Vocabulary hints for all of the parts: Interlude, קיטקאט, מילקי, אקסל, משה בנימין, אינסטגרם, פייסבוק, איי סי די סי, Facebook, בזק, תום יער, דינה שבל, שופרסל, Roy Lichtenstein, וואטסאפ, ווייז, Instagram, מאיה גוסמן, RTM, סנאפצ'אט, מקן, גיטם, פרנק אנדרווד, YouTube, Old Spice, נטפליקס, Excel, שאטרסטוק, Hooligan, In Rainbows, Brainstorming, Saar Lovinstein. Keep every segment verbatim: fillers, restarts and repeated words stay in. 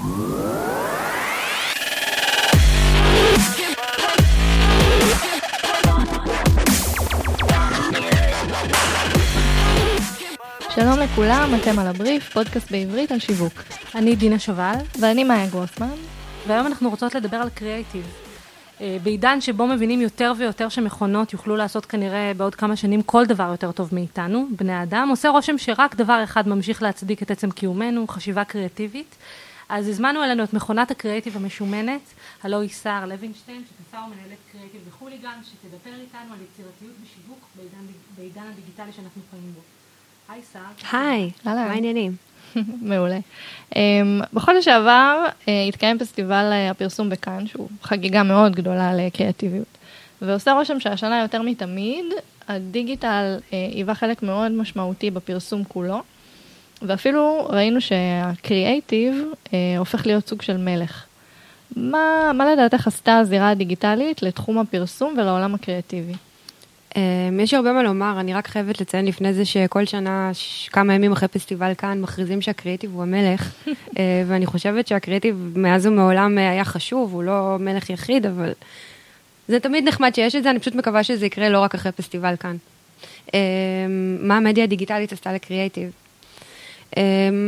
שלום לכולם, אתם על הבריף, פודקאסט בעברית על שיווק. אני דינה שבל. ואני מאיה גוסמן. והיום אנחנו רוצות לדבר על קריאייטיב. בעידן שבו מבינים יותר ויותר שמכונות יוכלו לעשות כנראה בעוד כמה שנים כל דבר יותר טוב מאיתנו, בני האדם, עושה רושם שרק דבר אחד ממשיך להצדיק את עצם קיומנו, חשיבה קריאטיבית. אז הזמנו אלינו את מכונת הקריאייטיב המשומנת, הלוא היא סער לוינשטיין, שכתבה ומנהלת קריאייטיב בהוליגן, שתדבר איתנו על יצירתיות בשיווק בעידן, בעידן הדיגיטלי שאנחנו חיים בו. היי סער. היי, מה העניינים? מעולה. בחודש שעבר התקיים פסטיבל הפרסום בקאן, שהוא חגיגה מאוד גדולה לקריאטיביות, ועושה רושם שהשנה יותר מתמיד, הדיגיטל היווה חלק מאוד משמעותי בפרסום כולו, ואפילו ראינו שהקריאייטיב הופך להיות סוג של מלך. מה, מה לדעתך עשתה הזירה הדיגיטלית לתחום הפרסום ולעולם הקריאטיבי? יש הרבה מה לומר, אני רק חייבת לציין לפני זה שכל שנה, כמה ימים אחרי פסטיבל כאן, מכריזים שהקריאטיב הוא המלך, ואני חושבת שהקריאטיב מאז ומעולם היה חשוב, הוא לא מלך יחיד, אבל זה תמיד נחמד שיש את זה, אני פשוט מקווה שזה יקרה לא רק אחרי פסטיבל כאן. מה המדיה הדיגיטלית עשתה לקריאטיב?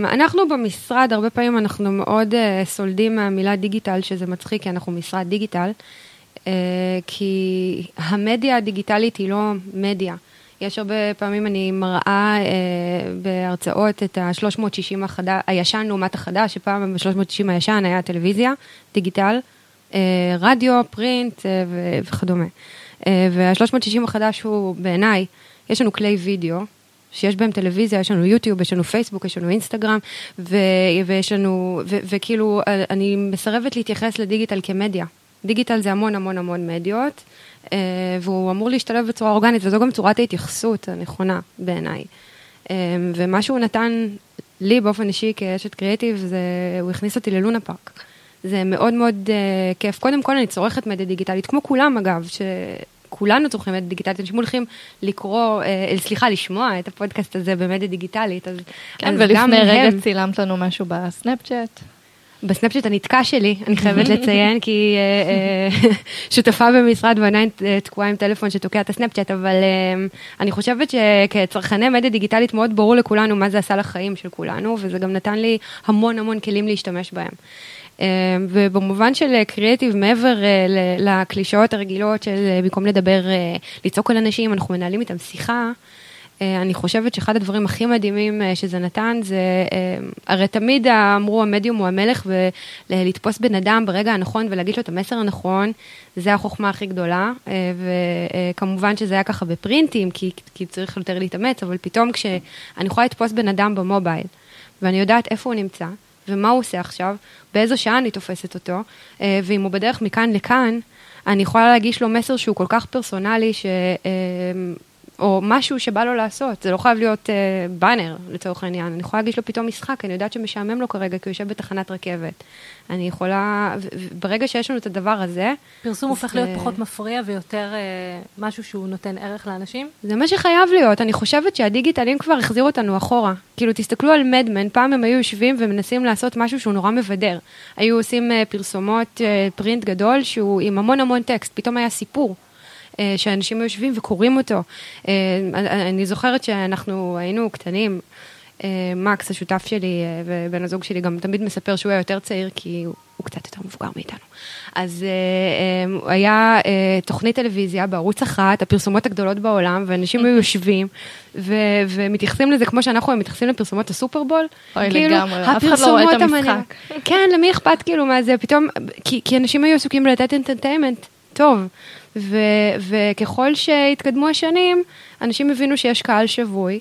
אנחנו במשרד, הרבה פעמים אנחנו מאוד סולדים מהמילה דיגיטל, שזה מצחיק כי אנחנו משרד דיגיטל, כי המדיה הדיגיטלית היא לא מדיה. יש הרבה פעמים אני מראה בהרצאות את ה-שלוש מאות שישים הישן לעומת החדש, שפעם ב-שלוש מאות שישים הישן היה טלוויזיה, דיגיטל, רדיו, פרינט וכדומה. וה-שלוש מאות שישים החדש הוא בעיניי, יש לנו כלי וידאו, שיש בהם טלוויזיה, יש לנו יוטיוב, יש לנו פייסבוק, יש לנו אינסטגרם, ויש לנו, וכאילו אני מסרבת להתייחס לדיגיטל כמדיה. דיגיטל זה המון המון המון מדיות, והוא אמור להשתלב בצורה אורגנית, וזו גם צורת ההתייחסות הנכונה בעיניי. ומה שהוא נתן לי באופן אישי כאשת קריאטיב, הוא הכניס אותי ללונה פארק. זה מאוד מאוד כיף. קודם כל אני צורכת מדיה דיגיטלית, כמו כולם אגב, שכולנו צורכים מדיה דיגיטלית, אנשים הולכים לקרוא, סליחה, לשמוע את הפודקאסט הזה במדיה דיגיטלית. כן, ולפני רגע צילמת לנו משהו בסנאפצ'אט. בסנאפצ'אט הנתקה שלי, אני חייבת לציין, כי שותפה במשרד ועדיין תקועה עם טלפון שתוקע את הסנאפצ'אט, אבל אני חושבת שכצרכני מדיה דיגיטלית מאוד ברור לכולנו מה זה עשה לחיים של כולנו, וזה גם נתן לי המון המון כלים להשתמש בהם. ובמובן של קריאטיב, מעבר לקלישאות הרגילות של במקום לדבר, לצעוק על אנשים, אנחנו מנהלים איתם שיחה, אני חושבת שאחד הדברים הכי מדהימים שזה נתן, זה, הרי תמיד אמרו המדיום הוא המלך, ולתפוס בן אדם ברגע הנכון, ולהגיד לו את המסר הנכון, זה החוכמה הכי גדולה, וכמובן שזה היה ככה בפרינטים, כי, כי צריך יותר להתאמץ, אבל פתאום כשאני יכולה לתפוס בן אדם במובייל, ואני יודעת איפה הוא נמצא, ומה הוא עושה עכשיו, באיזו שעה אני תופסת אותו, ואם הוא בדרך מכאן לכאן, אני יכולה להגיש לו מסר שהוא כל כך פרסונלי, ש... או משהו שבא לו לעשות, זה לא חייב להיות uh, בנר לצורך העניין, אני יכולה להגיש לו פתאום משחק, אני יודעת שמשעמם לו כרגע, כי הוא יושב בתחנת רכבת. אני יכולה, ו- ו- ברגע שיש לנו את הדבר הזה... פרסום הופך זה... להיות פחות מפריע ויותר uh, משהו שהוא נותן ערך לאנשים? זה מה שחייב להיות, אני חושבת שהדיגיטלים כבר החזירו אותנו אחורה. כאילו, תסתכלו על מדמן, פעם הם היו יושבים ומנסים לעשות משהו שהוא נורא מבדר. היו עושים uh, פרסומות, uh, פרינט גדול, שהוא עם המון המון טקסט, פתאום היה סיפור. שאנשים יושבים וקוראים אותו. אני זוכרת שאנחנו היינו קטנים, מקס, השותף שלי ובן הזוג שלי, גם תמיד מספר שהוא היה יותר צעיר, כי הוא קצת יותר מבוגר מאיתנו. אז היה תוכנית טלוויזיה בערוץ אחת, הפרסומות הגדולות בעולם, ואנשים היו יושבים, ומתייחסים לזה כמו שאנחנו מתייחסים לפרסומות הסופרבול. אוי, לגמרי, אף אחד לא רואה את המשחק. כן, למי אכפת כאילו מה זה? פתאום, כי אנשים היו עסוקים לתת אינטרטיימנט טוב, וככל שהתקדמו השנים, אנשים הבינו שיש קהל שבוי,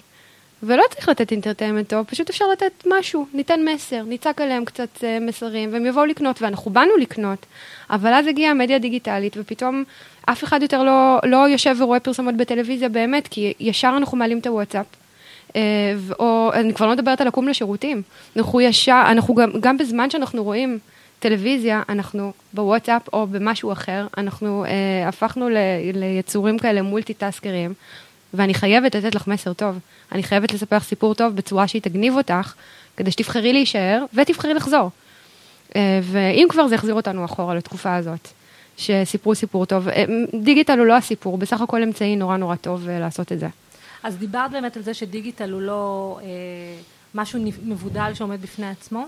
ולא צריך לתת אינטרטיימנט טוב, פשוט אפשר לתת משהו, ניתן מסר, ניצק עליהם קצת מסרים, והם יבואו לקנות, ואנחנו באנו לקנות, אבל אז הגיעה המדיה הדיגיטלית, ופתאום אף אחד יותר לא, לא יושב ורואה פרסומות בטלוויזיה באמת, כי ישר אנחנו מעלים את הוואטסאפ, או אני כבר לא מדברת על לקום לשירותים, אנחנו ישר, אנחנו גם, גם בזמן שאנחנו רואים, טלוויזיה, אנחנו בוואטסאפ או במשהו אחר, אנחנו אה, הפכנו ל, ליצורים כאלה מולטיטסקרים, ואני חייבת לתת לך מסר טוב. אני חייבת לספר סיפור טוב בצורה שהיא תגניב אותך, כדי שתבחרי להישאר ותבחרי לחזור. ואם כבר זה יחזיר אותנו אחורה לתקופה הזאת, שסיפרו סיפור טוב. דיגיטל הוא לא הסיפור, בסך הכל אמצעי נורא נורא טוב לעשות את זה. אז דיברת באמת על זה שדיגיטל הוא לא משהו מבודל שעומד בפני עצמו,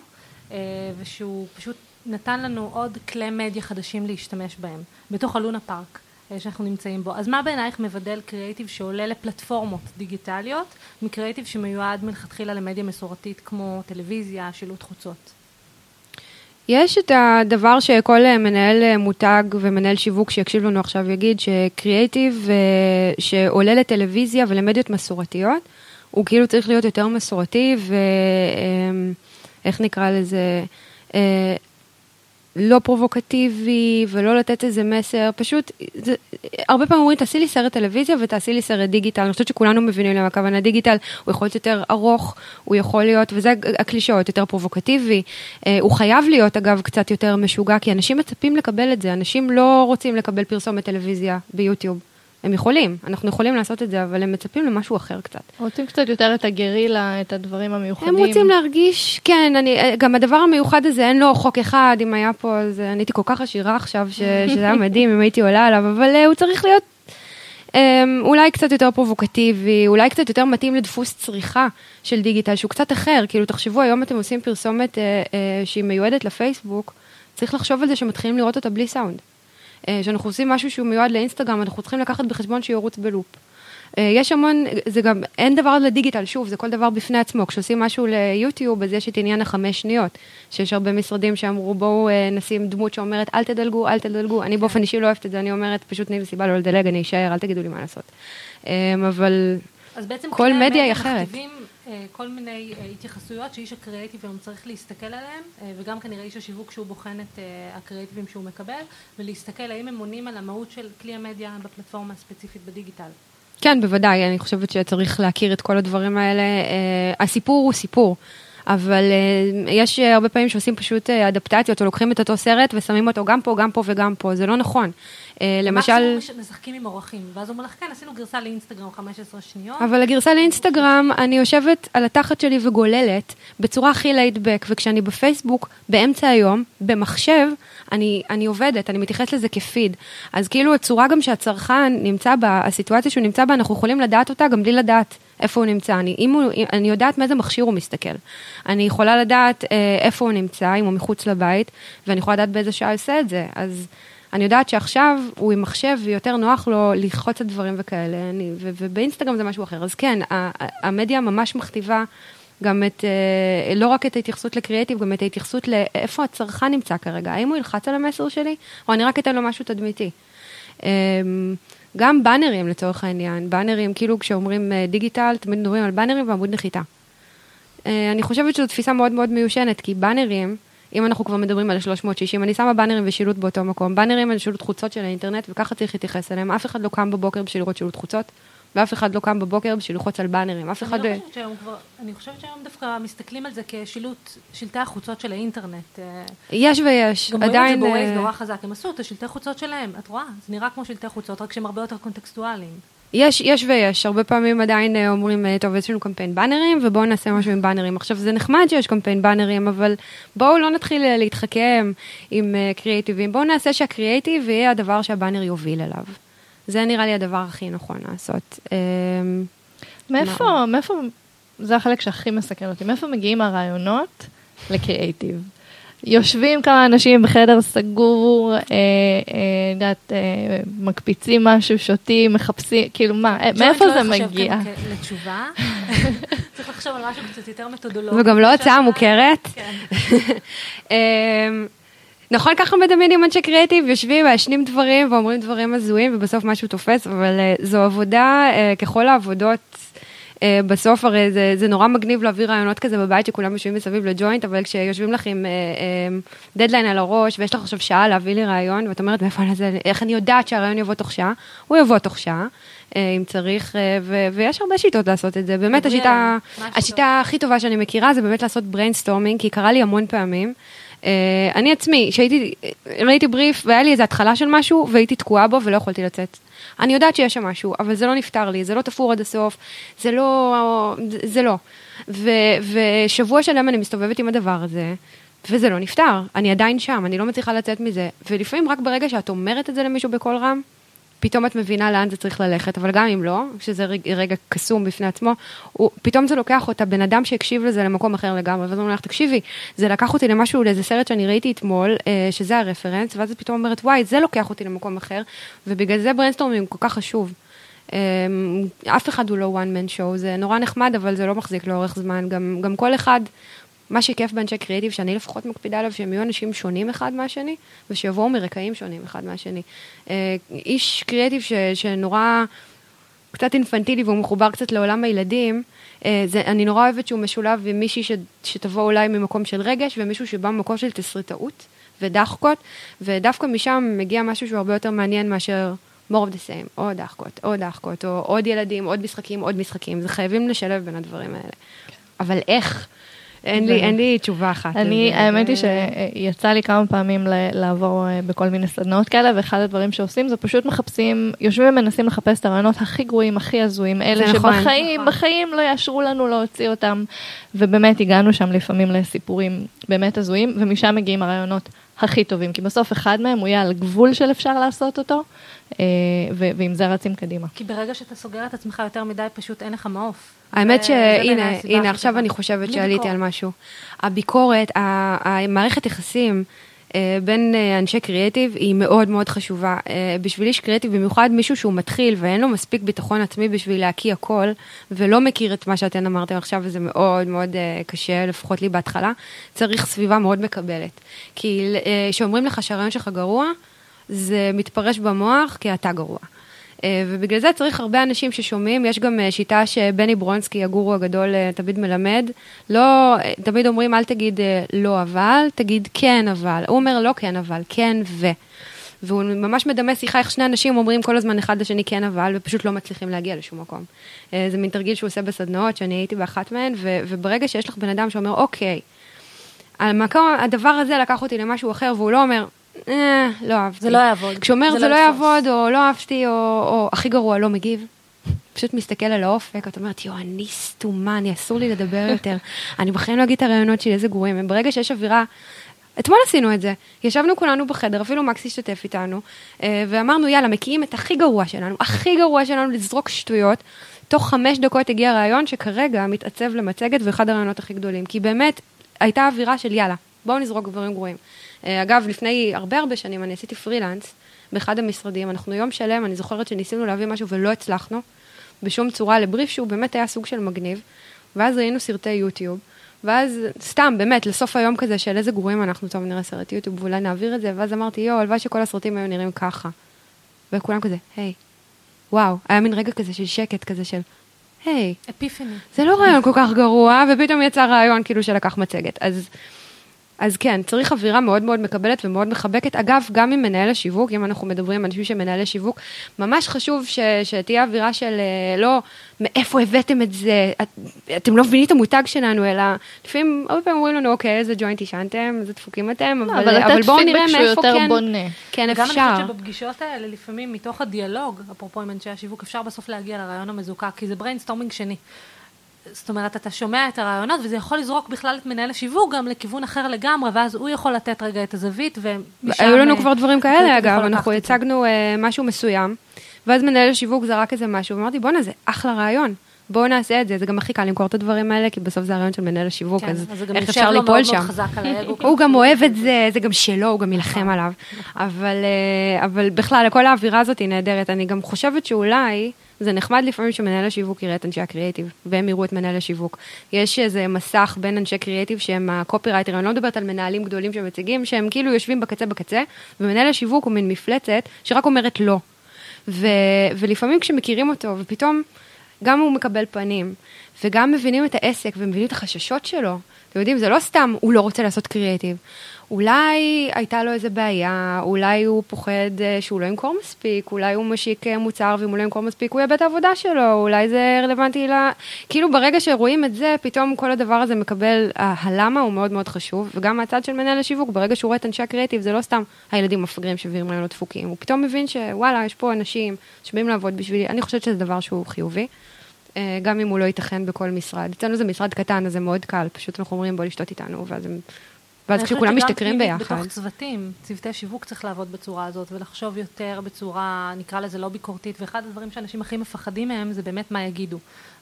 ושהוא פשוט נתן לנו עוד כלי מדיה חדשים להשתמש בהם, בתוך הלונה פארק שאנחנו נמצאים בו. אז מה בעינייך מבדל קריאטיב שעולה לפלטפורמות דיגיטליות, מקריאטיב שמיועד מלכתחילה למדיה מסורתית כמו טלוויזיה, שילוט חוצות? יש את הדבר שכל מנהל מותג ומנהל שיווק שיקשיב לנו עכשיו יגיד, שקריאטיב שעולה לטלוויזיה ולמדיות מסורתיות, הוא כאילו צריך להיות יותר מסורתי ו... איך נקרא לזה... לא פרובוקטיבי, ולא לתת איזה מסר, פשוט, זה, הרבה פעמים אומרים, תעשי לי סרט טלוויזיה, ותעשי לי סרט דיגיטל, אני חושבת שכולנו מבינים למה הכוונה דיגיטל, הוא יכול להיות יותר ארוך, הוא יכול להיות, וזה הקלישאות, יותר פרובוקטיבי, אה, הוא חייב להיות, אגב, קצת יותר משוגע, כי אנשים מצפים לקבל את זה, אנשים לא רוצים לקבל פרסומת טלוויזיה ביוטיוב, הם יכולים, אנחנו יכולים לעשות את זה, אבל הם מצפים למשהו אחר קצת. רוצים קצת יותר את הגרילה, את הדברים המיוחדים. הם רוצים להרגיש, כן, אני, גם הדבר המיוחד הזה, אין לו חוק אחד, אם היה פה, אז אני הייתי כל כך עשירה עכשיו, ש, שזה היה מדהים, אם הייתי עולה עליו, אבל הוא צריך להיות אולי קצת יותר פרובוקטיבי, אולי קצת יותר מתאים לדפוס צריכה של דיגיטל, שהוא קצת אחר, כאילו תחשבו, היום אתם עושים פרסומת אה, אה, שהיא מיועדת לפייסבוק, צריך לחשוב על זה שמתחילים לראות אותה בלי סאונד. שאנחנו עושים משהו שהוא מיועד לאינסטגרם, אנחנו צריכים לקחת בחשבון שירוץ בלופ. יש המון, זה גם, אין דבר לדיגיטל, שוב, זה כל דבר בפני עצמו. כשעושים משהו ליוטיוב, אז יש את עניין החמש שניות, שיש הרבה משרדים שאמרו, בואו נשים דמות שאומרת, אל תדלגו, אל תדלגו. אני באופן אישי לא אוהבת את זה, אני אומרת, פשוט תני לי סיבה לא לדלג, אני אשאר, אל תגידו לי מה לעשות. אבל כל מדיה היא אחרת. כל מיני התייחסויות שאיש הקריאטיב צריך להסתכל עליהם, וגם כנראה איש השיווק שהוא בוחן את הקריאטיבים שהוא מקבל, ולהסתכל האם הם עונים על המהות של כלי המדיה בפלטפורמה הספציפית בדיגיטל. כן, בוודאי, אני חושבת שצריך להכיר את כל הדברים האלה. הסיפור הוא סיפור, אבל יש הרבה פעמים שעושים פשוט אדפטציות, או לוקחים את אותו סרט ושמים אותו גם פה, גם פה וגם פה, זה לא נכון. למשל... משחקים עם אורחים, ואז הוא מלחקן, עשינו גרסה לאינסטגרם חמש עשרה שניות. אבל הגרסה לאינסטגרם, אני יושבת על התחת שלי וגוללת, בצורה הכי להידבק, וכשאני בפייסבוק, באמצע היום, במחשב, אני, אני עובדת, אני מתייחס לזה כפיד. אז כאילו הצורה גם שהצרכן נמצא בה, הסיטואציה שהוא נמצא בה, אנחנו יכולים לדעת אותה גם בלי לדעת איפה הוא נמצא. אני, אם הוא, אני יודעת מאיזה מכשיר הוא מסתכל. אני יכולה לדעת איפה הוא נמצא, אם הוא מחוץ לבית, ואני יכולה לדעת באיזה שעה עושה את זה. אז אני יודעת שעכשיו הוא עם מחשב ויותר נוח לו ללחוץ את דברים וכאלה, אני, ו- ובאינסטגרם זה משהו אחר. אז כן, ה- המדיה ממש מכתיבה גם את, לא רק את ההתייחסות לקריאטיב, גם את ההתייחסות לאיפה הצרכן נמצא כרגע. האם הוא ילחץ על המסר שלי, או אני רק אתן לו משהו תדמיתי. גם בנרים לצורך העניין, בנרים, כאילו כשאומרים דיגיטל, תמיד מדברים על בנרים ועמוד נחיתה. אני חושבת שזו תפיסה מאוד מאוד מיושנת, כי בנרים, אם אנחנו כבר מדברים על שלוש מאות שישים, אני שמה בנרים ושילוט באותו מקום. בנרים על שילוט חוצות של האינטרנט, וככה צריך להתייחס אליהם. אף אחד לא קם בבוקר בשביל לראות שילוט חוצות, ואף אחד לא קם בבוקר בשביל לוחוץ על בנרים. אף אחד... אני חושבת שהיום דווקא מסתכלים על זה כשילוט, שלטי החוצות של האינטרנט. יש ויש, עדיין... גם רואים את זה בווייז נורא חזק. הם עשו את השלטי חוצות שלהם, את רואה? זה נראה כמו שלטי חוצות, רק שהם הרבה יותר קונטקסטואליים. יש, יש ויש. הרבה פעמים עדיין אומרים, טוב, יש לנו קמפיין בנרים, ובואו נעשה משהו עם בנרים. עכשיו, זה נחמד שיש קמפיין בנרים, אבל בואו לא נתחיל להתחכם עם קריאטיבים. בואו נעשה שהקריאטיב יהיה הדבר שהבנר יוביל אליו. זה נראה לי הדבר הכי נכון לעשות. מאיפה, מאיפה, זה החלק שהכי מסקרן אותי, מאיפה מגיעים הרעיונות לקריאטיב? יושבים כמה אנשים בחדר סגור, אה, אה, דעת, אה, מקפיצים משהו, שותים, מחפשים, כאילו מה, מאיפה זה מגיע? לתשובה, צריך לחשוב על משהו קצת יותר מתודולוגי. וגם לא הוצאה מוכרת. כן. נכון, ככה מדמיינים אנשי קריאטיב, יושבים, מאשנים דברים ואומרים דברים הזויים, ובסוף משהו תופס, אבל זו עבודה, ככל העבודות, בסוף הרי זה, זה נורא מגניב להביא רעיונות כזה בבית, שכולם יושבים מסביב לג'וינט, אבל כשיושבים לך עם דדליין על הראש, ויש לך עכשיו שעה להביא לי רעיון, ואת אומרת, מאיפה זה, איך אני יודעת שהרעיון יבוא תוך שעה? הוא יבוא תוך שעה, אם צריך, ו- ויש הרבה שיטות לעשות את זה. באמת, השיטה, השיטה הכי טובה שאני מכירה, זה באמת לעשות בריינסטורמינג, כי קרה לי המון פעמים. אני עצמי, שהייתי, ראיתי בריף, והיה לי איזו התחלה של משהו, והייתי תקועה בו ולא יכולתי לצאת. אני יודעת שיש שם משהו, אבל זה לא נפטר לי, זה לא תפור עד הסוף, זה לא, זה לא. ו, ושבוע שלם אני מסתובבת עם הדבר הזה, וזה לא נפתר, אני עדיין שם, אני לא מצליחה לצאת מזה, ולפעמים רק ברגע שאת אומרת את זה למישהו בכל רם, פתאום את מבינה לאן זה צריך ללכת, אבל גם אם לא, שזה רגע קסום בפני עצמו, פתאום זה לוקח אותה, בן אדם שהקשיב לזה למקום אחר לגמרי, ואז הוא אומר לך, תקשיבי, זה לקח אותי למשהו, לאיזה סרט שאני ראיתי אתמול, שזה הרפרנס, ואז פתאום אומרת, וואי, זה לוקח אותי למקום אחר, ובגלל זה בריינסטורמים כל כך חשוב. אף אחד הוא לא one man show, זה נורא נחמד, אבל זה לא מחזיק לאורך זמן, גם, גם כל אחד, מה שכיף באנשי קריאטיב, שאני לפחות מקפידה עליו, שהם יהיו אנשים שונים אחד מהשני, ושיבואו מרקעים שונים אחד מהשני. איש קריאטיב ש, שנורא קצת אינפנטילי, והוא מחובר קצת לעולם הילדים, זה, אני נורא אוהבת שהוא משולב עם מישהי ש, שתבוא אולי ממקום של רגש, ומישהו שבא ממקום של תסריטאות ודחקות, ודווקא משם מגיע משהו שהוא הרבה יותר מעניין מאשר more of the same, או דחקות, או דחקות, או עוד ילדים, עוד משחקים, עוד משחקים. זה חייבים לשלב בין הדברים האלה. אבל איך? אין לי, אין לי תשובה אחת. אני, האמת היא שיצא לי כמה פעמים לעבור בכל מיני סדנאות כאלה, ואחד הדברים שעושים זה פשוט מחפשים, יושבים ומנסים לחפש את הרעיונות הכי גרועים, הכי הזויים, אלה שבחיים, בחיים לא יאשרו לנו להוציא אותם, ובאמת הגענו שם לפעמים לסיפורים באמת הזויים, ומשם מגיעים הרעיונות הכי טובים, כי בסוף אחד מהם הוא יהיה על גבול של אפשר לעשות אותו, ועם זה רצים קדימה. כי ברגע שאתה סוגר את עצמך יותר מדי, פשוט אין לך מעוף. האמת שהנה, הנה, עכשיו אני חושבת שעליתי על משהו. הביקורת, המערכת יחסים בין אנשי קריאטיב היא מאוד מאוד חשובה. בשביל איש קריאטיב, במיוחד מישהו שהוא מתחיל ואין לו מספיק ביטחון עצמי בשביל להקיא הכל, ולא מכיר את מה שאתן אמרתם עכשיו, וזה מאוד מאוד קשה, לפחות לי בהתחלה, צריך סביבה מאוד מקבלת. כי שאומרים לך שהרעיון שלך גרוע, זה מתפרש במוח כי אתה גרוע. ובגלל זה צריך הרבה אנשים ששומעים, יש גם שיטה שבני ברונסקי, הגורו הגדול, תמיד מלמד, לא, תמיד אומרים, אל תגיד לא אבל, תגיד כן אבל, הוא אומר לא כן אבל, כן ו, והוא ממש מדמה שיחה, איך שני אנשים אומרים כל הזמן אחד לשני כן אבל, ופשוט לא מצליחים להגיע לשום מקום. זה מין תרגיל שהוא עושה בסדנאות, שאני הייתי באחת מהן, ו, וברגע שיש לך בן אדם שאומר, אוקיי, המקום, הדבר הזה לקח אותי למשהו אחר, והוא לא אומר, לא אהבתי. זה לא יעבוד. כשאומר זה לא יעבוד, או לא אהבתי, או הכי גרוע, לא מגיב. פשוט מסתכל על האופק, את אומרת, יו, אני סתומה, אני אסור לי לדבר יותר. אני בחיים לא אגיד את הרעיונות שלי, איזה גרועים. ברגע שיש אווירה, אתמול עשינו את זה. ישבנו כולנו בחדר, אפילו מקסי שתף איתנו, ואמרנו, יאללה, מקיעים את הכי גרוע שלנו, הכי גרוע שלנו לזרוק שטויות. תוך חמש דקות הגיע רעיון שכרגע מתעצב למצגת, ואחד הרעיונות הכי גדולים. כי באמת הייתה אווירה של, יאללה, בואו נזרוק דברים גרועים. אגב, לפני הרבה הרבה שנים אני עשיתי פרילנס באחד המשרדים, אנחנו יום שלם, אני זוכרת שניסינו להביא משהו ולא הצלחנו, בשום צורה לבריף שהוא באמת היה סוג של מגניב, ואז ראינו סרטי יוטיוב, ואז סתם באמת לסוף היום כזה של איזה גרועים אנחנו טוב נראה סרט יוטיוב, ואולי נעביר את זה, ואז אמרתי, יו, הלוואי שכל הסרטים היו נראים ככה, וכולם כזה, היי, וואו, היה מין רגע כזה של שקט כזה של, היי, אפיפני. זה לא רעיון כל כך גרוע, ופתאום יצא רעיון כאילו שלקח מצגת, אז אז כן, צריך אווירה מאוד מאוד מקבלת ומאוד מחבקת. אגב, גם עם מנהל השיווק, אם אנחנו מדברים עם אנשים שמנהל השיווק, ממש חשוב ש, שתהיה אווירה של, לא, מאיפה הבאתם את זה, את, אתם לא מבינים את המותג שלנו, אלא לפעמים, הרבה פעמים אומרים לנו, אוקיי, איזה ג'וינט ישנתם, איזה דפוקים אתם, לא, אבל, אבל בואו נראה מאיפה כן, כן אפשר. גם אני חושבת שבפגישות האלה, לפעמים מתוך הדיאלוג, אפרופו עם אנשי השיווק, אפשר בסוף להגיע לרעיון המזוקק, כי זה בריינסטורמינג שני. זאת אומרת, אתה שומע את הרעיונות, וזה יכול לזרוק בכלל את מנהל השיווק גם לכיוון אחר לגמרי, ואז הוא יכול לתת רגע את הזווית, ומשם היו לנו כבר דברים כאלה, אגב, אנחנו הצגנו משהו מסוים, ואז מנהל השיווק זרק איזה משהו, ואמרתי, בוא נעשה, אחלה רעיון, בוא נעשה את זה, זה גם הכי קל למכור את הדברים האלה, כי בסוף זה הרעיון של מנהל השיווק, אז איך אפשר ליפול שם? הוא גם אוהב את זה, זה גם שלו, הוא גם ילחם עליו, אבל בכלל, כל האווירה הזאת היא נהדרת, אני גם חושבת שאולי זה נחמד לפעמים שמנהל השיווק יראה את אנשי הקריאטיב, והם יראו את מנהל השיווק. יש איזה מסך בין אנשי קריאטיב שהם הקופירייטרים, אני לא מדברת על מנהלים גדולים שמציגים, שהם כאילו יושבים בקצה בקצה, ומנהל השיווק הוא מין מפלצת שרק אומרת לא. ו- ולפעמים כשמכירים אותו, ופתאום גם הוא מקבל פנים, וגם מבינים את העסק ומבינים את החששות שלו, אתם יודעים, זה לא סתם הוא לא רוצה לעשות קריאטיב. אולי הייתה לו איזה בעיה, אולי הוא פוחד שהוא לא ימכור מספיק, אולי הוא משיק מוצר, ואם הוא לא ימכור מספיק, הוא יאבד את העבודה שלו, אולי זה רלוונטי לה... כאילו ברגע שרואים את זה, פתאום כל הדבר הזה מקבל, הלמה הוא מאוד מאוד חשוב, וגם מהצד של מנהל השיווק, ברגע שהוא רואה את אנשי הקריאטיב, זה לא סתם הילדים מפגרים שבירים לנו דפוקים, הוא פתאום מבין שוואלה, יש פה אנשים שבאים לעבוד בשבילי, אני חושבת שזה דבר שהוא חיובי. גם אם הוא לא ייתכן בכל משרד. אצלנו זה משרד קטן, אז זה מאוד קל, פשוט אנחנו אומרים, בוא לשתות איתנו, ואז הם ואז כשכולם משתכרים ביחד. בתוך צוותים, צוותי שיווק צריך לעבוד בצורה הזאת, ולחשוב יותר בצורה, נקרא לזה לא ביקורתית, ואחד הדברים שאנשים הכי מפחדים מהם, זה באמת מה יגידו.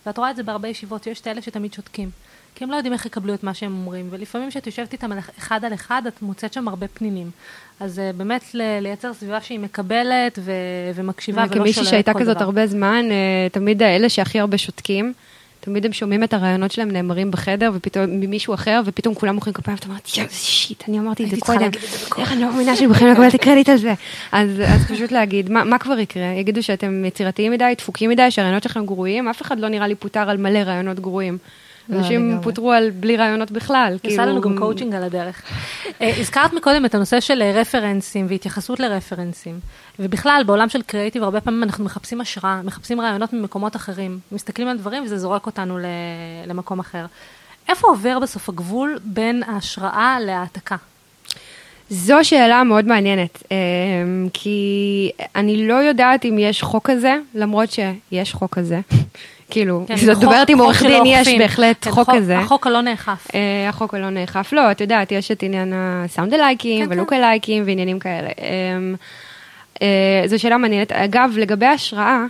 ואת רואה את זה בהרבה ישיבות, שיש את אלה שתמיד שותקים, כי הם לא יודעים איך יקבלו את מה שהם אומרים, ולפעמים כשאת יושבת איתם אחד על אחד, את מוצאת שם הרבה פנינים. אז באמת לייצר סביבה שהיא מקבלת ומקשיבה ולא שוללת כל דבר. כמישהי שהייתה כזאת הרבה זמן, תמיד האלה שהכי הרבה שותקים, תמיד הם שומעים את הרעיונות שלהם נאמרים בחדר, ופתאום ממישהו אחר, ופתאום כולם מוכרים כפיים, ואתה אומרת, יאו, זה שיט, אני אמרתי את זה קודם. איך אני לא מאמינה שאני בכלל מקבלת קרדיט על זה. אז פשוט להגיד, מה כבר יקרה? יגידו שאתם יצירתיים מדי, דפוקים מדי, שהרעיונות שלכם גרועים, אף אחד לא נראה לי פוטר על מלא רעיונות גרועים. אנשים פוטרו על בלי רעיונות בכלל. עשה לנו גם קואוצ'ינג על הדרך. הזכרת מקודם את הנושא של רפרנסים והתייחסות לרפרנסים. ובכלל, בעולם של קריאיטיב, הרבה פעמים אנחנו מחפשים השראה, מחפשים רעיונות ממקומות אחרים, מסתכלים על דברים וזה זורק אותנו למקום אחר. איפה עובר בסוף הגבול בין ההשראה להעתקה? זו שאלה מאוד מעניינת, כי אני לא יודעת אם יש חוק כזה, למרות שיש חוק כזה. כאילו, זאת דוברת עם עורך דין, יש בהחלט חוק כזה. החוק הלא נאכף. החוק הלא נאכף, לא, את יודעת, יש את עניין הסאונד הלייקים, ולוק הלייקים, ועניינים כאלה. זו שאלה מעניינת. אגב, לגבי השראה,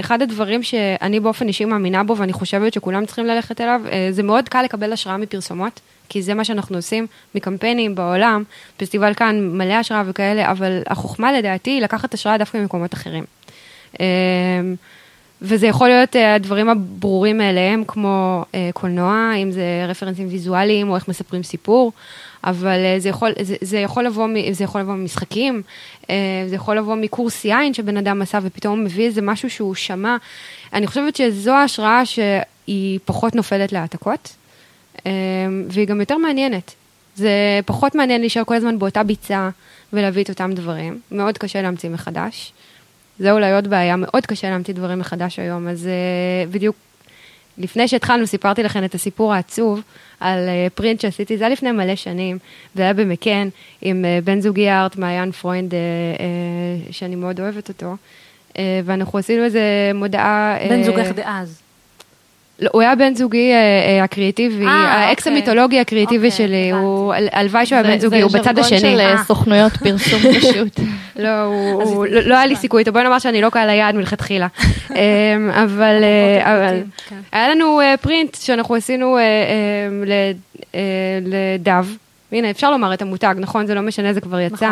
אחד הדברים שאני באופן אישי מאמינה בו, ואני חושבת שכולם צריכים ללכת אליו, זה מאוד קל לקבל השראה מפרסומות, כי זה מה שאנחנו עושים מקמפיינים בעולם, פסטיבל כאן מלא השראה וכאלה, אבל החוכמה לדעתי היא לקחת השראה דווקא ממקומות אחרים. וזה יכול להיות הדברים הברורים מאליהם, כמו קולנוע, אם זה רפרנסים ויזואליים, או איך מספרים סיפור, אבל זה יכול, זה, זה יכול לבוא, זה יכול לבוא ממשחקים, זה יכול לבוא מקורס יין שבן אדם עשה, ופתאום מביא איזה משהו שהוא שמע. אני חושבת שזו ההשראה שהיא פחות נופלת להעתקות, והיא גם יותר מעניינת. זה פחות מעניין להישאר כל הזמן באותה ביצה, ולהביא את אותם דברים. מאוד קשה להמציא מחדש. זה אולי עוד בעיה, מאוד קשה להמציא דברים מחדש היום, אז בדיוק לפני שהתחלנו, סיפרתי לכם את הסיפור העצוב על פרינט שעשיתי, זה היה לפני מלא שנים, זה היה במקן עם בן זוגי ארט, מעיין פרוינד, שאני מאוד אוהבת אותו, ואנחנו עשינו איזו מודעה... בן זוגך דאז. הוא היה בן זוגי הקריאיטיבי, האקס המיתולוגי הקריאיטיבי שלי, הוא הלוואי שהוא היה בן זוגי, הוא בצד השני. זה ז'רגון של סוכנויות פרסום פשוט. לא היה לי סיכוי, בואי נאמר שאני לא קהל היעד מלכתחילה. אבל היה לנו פרינט שאנחנו עשינו לדב, הנה אפשר לומר את המותג, נכון? זה לא משנה, זה כבר יצא.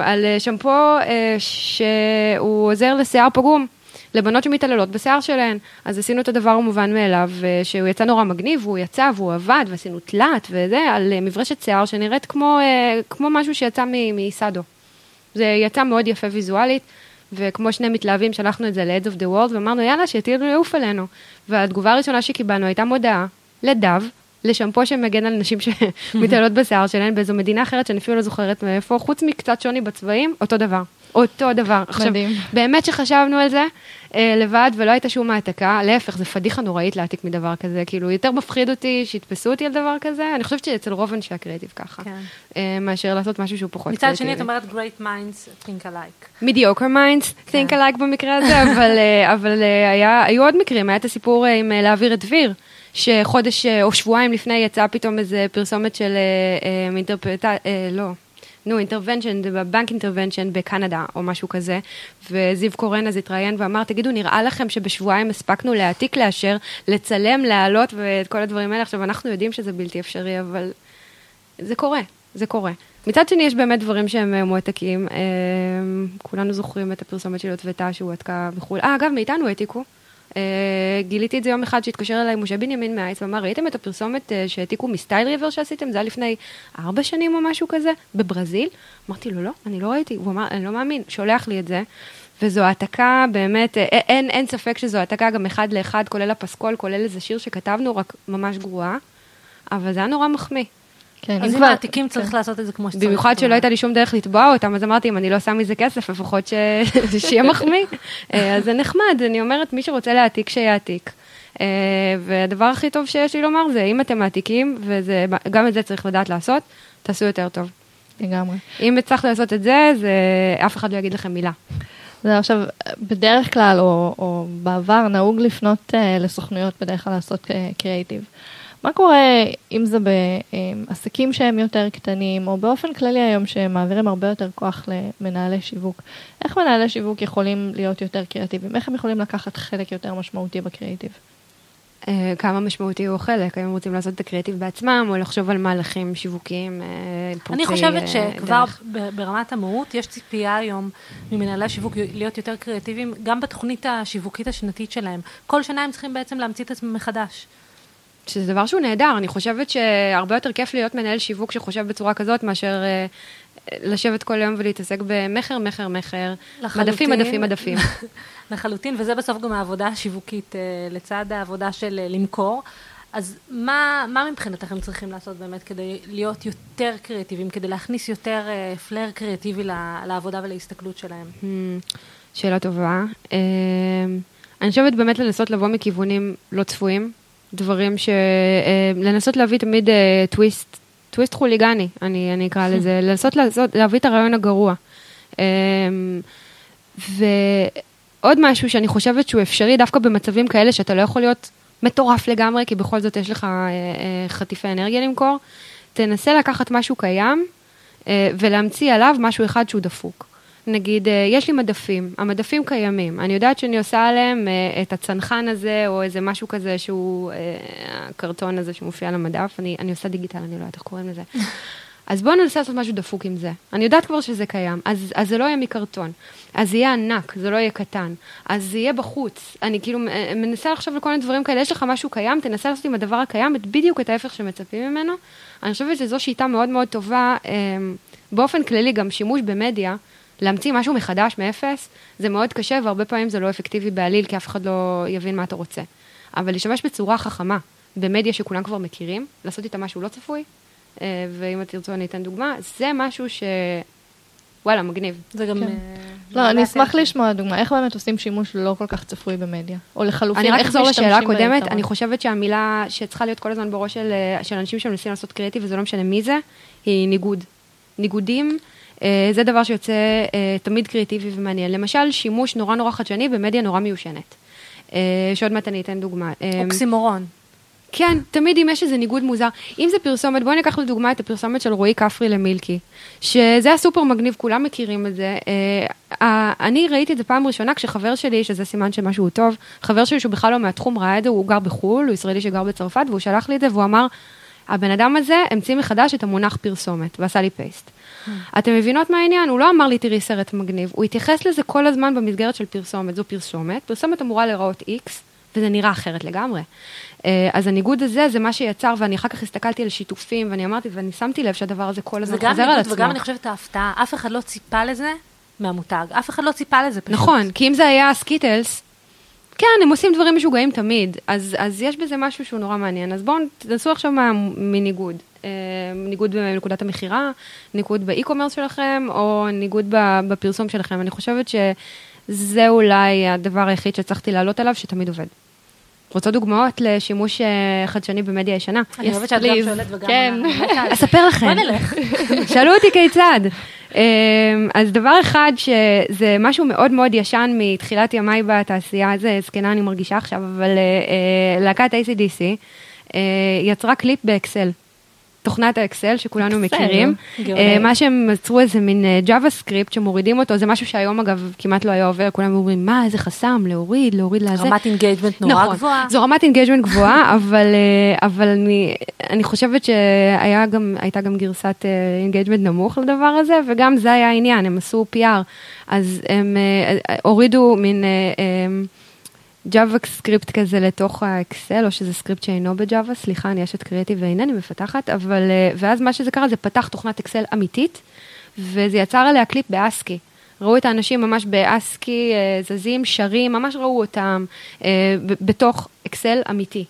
על שמפו שהוא עוזר לשיער פגום. לבנות שמתעללות בשיער שלהן, אז עשינו את הדבר המובן מאליו, שהוא יצא נורא מגניב, והוא יצא והוא עבד, ועשינו תלת וזה, על מברשת שיער שנראית כמו, כמו משהו שיצא מסדו. זה יצא מאוד יפה ויזואלית, וכמו שני מתלהבים, שלחנו את זה ל-Heads of the World, ואמרנו, יאללה, שתהיו יעוף עלינו. והתגובה הראשונה שקיבלנו הייתה מודעה לדב, לשמפו שמגן על נשים שמתעללות בשיער שלהן, באיזו מדינה אחרת שאני אפילו לא זוכרת מאיפה, חוץ מקצת שוני בצבעים, אותו דבר. אותו דבר. עכשיו, באמת שחשבנו על זה, לבד, ולא הייתה שום העתקה. להפך, זה פדיחה נוראית להעתיק מדבר כזה. כאילו, יותר מפחיד אותי, שיתפסו אותי על דבר כזה. אני חושבת שאצל רוב אנשי הקריאיטיב ככה. מאשר לעשות משהו שהוא פחות קריאיטיבי. מצד שני, את אומרת, great minds think alike. mediocre minds think alike במקרה הזה, אבל היו עוד מקרים. היה את הסיפור עם להעביר את דביר, שחודש או שבועיים לפני יצאה פתאום איזה פרסומת של אינטרפרטה, לא. נו, אינטרוונשן, זה בבנק אינטרוונשן בקנדה, או משהו כזה, וזיו קורן אז התראיין ואמר, תגידו, נראה לכם שבשבועיים הספקנו להעתיק, לאשר, לצלם, להעלות ואת כל הדברים האלה. עכשיו, אנחנו יודעים שזה בלתי אפשרי, אבל זה קורה, זה קורה. מצד שני, יש באמת דברים שהם מועתקים. כולנו זוכרים את הפרסומת של אותה שהוא עתקה בחול. אה, אגב, מאיתנו העתיקו. גיליתי את זה יום אחד שהתקשר אליי משה בנימין מהאייס ואמר, ראיתם את הפרסומת שהעתיקו מסטייל ריבר שעשיתם? זה היה לפני ארבע שנים או משהו כזה, בברזיל. אמרתי לו, לא, אני לא ראיתי. הוא אמר, אני לא מאמין, שולח לי את זה. וזו העתקה באמת, אין, אין ספק שזו העתקה גם אחד לאחד, כולל הפסקול, כולל איזה שיר שכתבנו, רק ממש גרועה. אבל זה היה נורא מחמיא. אז אם העתיקים צריך לעשות את זה כמו שצריך. במיוחד שלא הייתה לי שום דרך לתבוע אותם, אז אמרתי, אם אני לא שם מזה כסף, לפחות שיהיה מחמיא. אז זה נחמד, אני אומרת, מי שרוצה להעתיק, שיעתיק. והדבר הכי טוב שיש לי לומר, זה אם אתם מעתיקים, וגם את זה צריך לדעת לעשות, תעשו יותר טוב. לגמרי. אם צריך לעשות את זה, אף אחד לא יגיד לכם מילה. זה עכשיו, בדרך כלל, או בעבר, נהוג לפנות לסוכנויות בדרך כלל לעשות קריאיטיב. מה קורה אם זה בעסקים שהם יותר קטנים, או באופן כללי היום שהם מעבירים הרבה יותר כוח למנהלי שיווק? איך מנהלי שיווק יכולים להיות יותר קריאטיביים? איך הם יכולים לקחת חלק יותר משמעותי בקריאטיב? כמה משמעותי הוא חלק, האם רוצים לעשות את הקריאטיב בעצמם, או לחשוב על מהלכים שיווקיים, פורצי... אני חושבת שכבר ברמת המהות, יש ציפייה היום ממנהלי שיווק להיות יותר קריאטיביים, גם בתוכנית השיווקית השנתית שלהם. כל שנה הם צריכים בעצם להמציא את עצמם מחדש. שזה דבר שהוא נהדר, אני חושבת שהרבה יותר כיף להיות מנהל שיווק שחושב בצורה כזאת, מאשר לשבת כל יום ולהתעסק במחר, מחר, מחר, מדפים, מדפים, מדפים. לחלוטין, וזה בסוף גם העבודה השיווקית, לצד העבודה של למכור. אז מה, מה מבחינתכם צריכים לעשות באמת כדי להיות יותר קריאטיביים, כדי להכניס יותר פלר קריאטיבי לעבודה ולהסתכלות שלהם? שאלה טובה. אני חושבת באמת לנסות לבוא מכיוונים לא צפויים, דברים ש... לנסות להביא תמיד טוויסט, טוויסט חוליגני, אני, אני אקרא לזה, לנסות לעשות, להביא את הרעיון הגרוע. ועוד משהו שאני חושבת שהוא אפשרי, דווקא במצבים כאלה שאתה לא יכול להיות מטורף לגמרי, כי בכל זאת יש לך חטיפי אנרגיה למכור, תנסה לקחת משהו קיים, ולהמציא עליו משהו אחד שהוא דפוק. נגיד, יש לי מדפים, המדפים קיימים, אני יודעת שאני עושה עליהם את הצנחן הזה, או איזה משהו כזה שהוא, הקרטון הזה שמופיע על המדף, אני, אני עושה דיגיטל, אני לא יודעת איך קוראים לזה. אז בואו ננסה לעשות משהו דפוק עם זה. אני יודעת כבר שזה קיים, אז, אז זה לא יהיה מקרטון, אז זה יהיה ענק, זה לא יהיה קטן, אז זה יהיה בחוץ. אני כאילו מנסה לחשוב לכל מיני דברים כאלה, יש לך משהו קיים, תנסה לעשות עם הדבר הקיים, בדיוק את ההפך שמצפים ממנו. אני חושבת שזו שיטה מאוד מאוד טובה, באופן כללי גם שימוש במדיה, להמציא משהו מחדש, מאפס, זה מאוד קשה, והרבה פעמים זה לא אפקטיבי בעליל, כי אף אחד לא יבין מה אתה רוצה. אבל להשתמש בצורה חכמה, במדיה שכולם כבר מכירים, לעשות איתה משהו לא צפוי, ואם את תרצו אני אתן דוגמה, זה משהו ש... וואלה, מגניב. זה גם... לא, אני אשמח לשמוע דוגמה. איך באמת עושים שימוש לא כל כך צפוי במדיה? או לחלופין, אני רק אחזור לשאלה הקודמת, אני חושבת שהמילה שצריכה להיות כל הזמן בראש של אנשים שמנסים לעשות קריאטיב, וזה לא משנה מי זה, היא ניגוד. ניגודים, זה דבר שיוצא תמיד קריאטיבי ומעניין. למשל, שימוש נורא נורא חדשני במדיה נורא מיושנת. שעוד מעט אני אתן דוגמה. אוקסימורון. כן, תמיד אם יש איזה ניגוד מוזר. אם זה פרסומת, בואו ניקח לדוגמה את הפרסומת של רועי כפרי למילקי, שזה הסופר מגניב, כולם מכירים את זה. אני ראיתי את זה פעם ראשונה, כשחבר שלי, שזה סימן שמשהו טוב, חבר שלי שהוא בכלל לא מהתחום ראה את זה, הוא גר בחול, הוא ישראלי שגר בצרפת, והוא שלח לי את זה, והוא אמר, הבן אדם הזה המציא מחדש את המונח פרסומת, ועשה לי פייסט. אתם מבינות מה העניין? הוא לא אמר לי, תראי סרט מגניב. הוא התייחס לזה כל הזמן במסגרת של פרסומת. זו פרסומת. פרסומת אמורה לראות X, וזה נראה אחרת לגמרי. אז הניגוד הזה, זה מה שיצר, ואני אחר כך הסתכלתי על שיתופים, ואני אמרתי, ואני שמתי לב שהדבר הזה כל הזמן חוזר על עצמו. וגם אני חושבת ההפתעה, אף אחד לא ציפה לזה מהמותג. אף אחד לא ציפה לזה פשוט. נכון, כי אם זה היה סקיטלס, כן, הם עושים דברים משוגעים תמיד, אז, אז יש בזה משהו שהוא נורא מעניין. אז בואו תנסו עכשיו מניגוד. ניגוד בנקודת המחירה, ניגוד באי-קומרס שלכם, או ניגוד בפרסום שלכם. אני חושבת שזה אולי הדבר היחיד שצריכתי לעלות עליו, שתמיד עובד. רוצה דוגמאות לשימוש חדשני במדיה ישנה? אני אוהבת שאת גם שואלת וגם... כן, אספר לכם. בוא נלך. שאלו אותי כיצד. אז דבר אחד שזה משהו מאוד מאוד ישן מתחילת ימיי בתעשייה, זה זקנה אני מרגישה עכשיו, אבל להקת איי סי די סי יצרה קליפ באקסל. תוכנת האקסל שכולנו מכירים. מה שהם יצרו איזה מין ג'אווה סקריפט שמורידים אותו, זה משהו שהיום אגב כמעט לא היה עובר, כולם אומרים, מה, איזה חסם, להוריד, להוריד לזה. רמת אינגייג'מנט נורא גבוהה. זו רמת אינגייג'מנט גבוהה, אבל אני חושבת שהייתה גם גרסת אינגייג'מנט נמוך לדבר הזה, וגם זה היה העניין, הם עשו פי אר. אז הם הורידו מין... ג'אווה סקריפט כזה לתוך האקסל, או שזה סקריפט שאינו בג'אווה, סליחה, אני אשת קריאטיב ואינני מפתחת, אבל, ואז מה שזה קרה, זה פתח תוכנת אקסל אמיתית, וזה יצר עליה קליפ באסקי. ראו את האנשים ממש באסקי, זזים, שרים, ממש ראו אותם, בתוך אקסל אמיתי.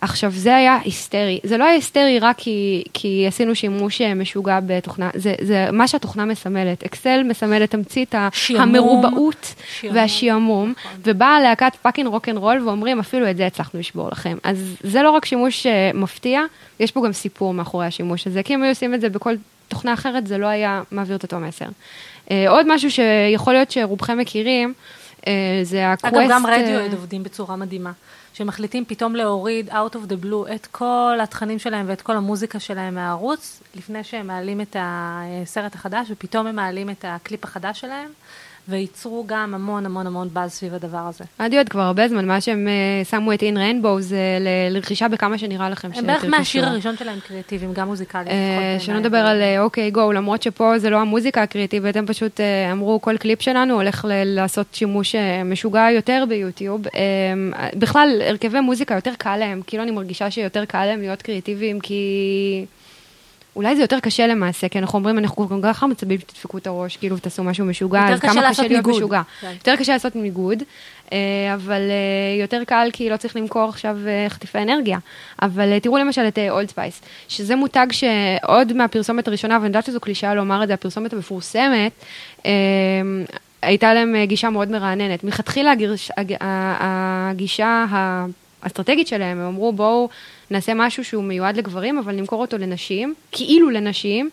עכשיו, זה היה היסטרי. זה לא היה היסטרי רק כי, כי עשינו שימוש משוגע בתוכנה. זה, זה מה שהתוכנה מסמלת. אקסל מסמלת תמצית המרובעות והשיעמום, ובאה להקת פאקין רוק'נ'רול ואומרים, אפילו את זה הצלחנו לשבור לכם. אז זה לא רק שימוש מפתיע, יש פה גם סיפור מאחורי השימוש הזה, כי אם היו עושים את זה בכל תוכנה אחרת, זה לא היה מעביר את אותו מסר. עוד משהו שיכול להיות שרובכם מכירים, זה הקווסט. אגב, גם רדיו עובדים בצורה מדהימה, שמחליטים פתאום להוריד out of the blue את כל התכנים שלהם ואת כל המוזיקה שלהם מהערוץ, לפני שהם מעלים את הסרט החדש, ופתאום הם מעלים את הקליפ החדש שלהם, וייצרו גם המון המון המון באז סביב הדבר הזה. עדיין כבר הרבה זמן, מה שהם שמו את In Rainbows לרכישה בכמה שנראה לכם. הם בערך מהשיר הראשון שלהם קריאטיבים, גם מוזיקליים. שלא נדבר על אוקיי גו, למרות שפה זה לא המוזיקה הקריאטיבית, הם פשוט אמרו, כל קליפ שלנו הולך לעשות שימוש משוגע יותר ביוטיוב. בכלל, הרכבי מוזיקה יותר קל להם, כאילו אני מרגישה שיותר קל להם להיות קריאטיביים, כי... אולי זה יותר קשה למעשה, כי אנחנו אומרים, אנחנו גם ככה מצבים שתדפקו את הראש, כאילו תעשו משהו משוגע, אז כמה קשה להיות משוגע. יותר קשה לעשות ניגוד, אבל יותר קל, כי לא צריך למכור עכשיו חטיפי אנרגיה. אבל תראו למשל את Old Spice, שזה מותג שעוד מהפרסומת הראשונה, ואני יודעת שזו קלישה לומר את זה, הפרסומת המפורסמת, הייתה להם גישה מאוד מרעננת. מכתחילה הגישה האסטרטגית שלהם, הם אמרו, בואו, נעשה משהו שהוא מיועד לגברים, אבל נמכור אותו לנשים, כאילו לנשים,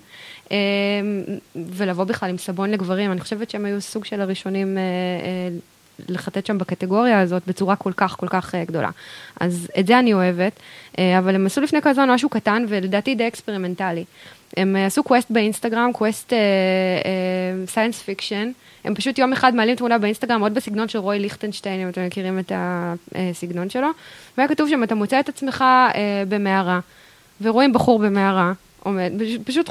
ולבוא בכלל עם סבון לגברים. אני חושבת שהם היו סוג של הראשונים לחטט שם בקטגוריה הזאת, בצורה כל כך, כל כך גדולה. אז את זה אני אוהבת, אבל הם עשו לפני כזו משהו קטן, ולדעתי די אקספרימנטלי. הם עשו קווסט באינסטגרם, קווסט סיינס פיקשן, הם פשוט יום אחד מעלים תמונה באינסטגרם, עוד בסגנון של רוי ליכטנשטיין, אם אתם מכירים את הסגנון שלו, והיה כתוב שם, אתה מוצא את עצמך במערה, ורואים בחור במערה, עומד, פשוט,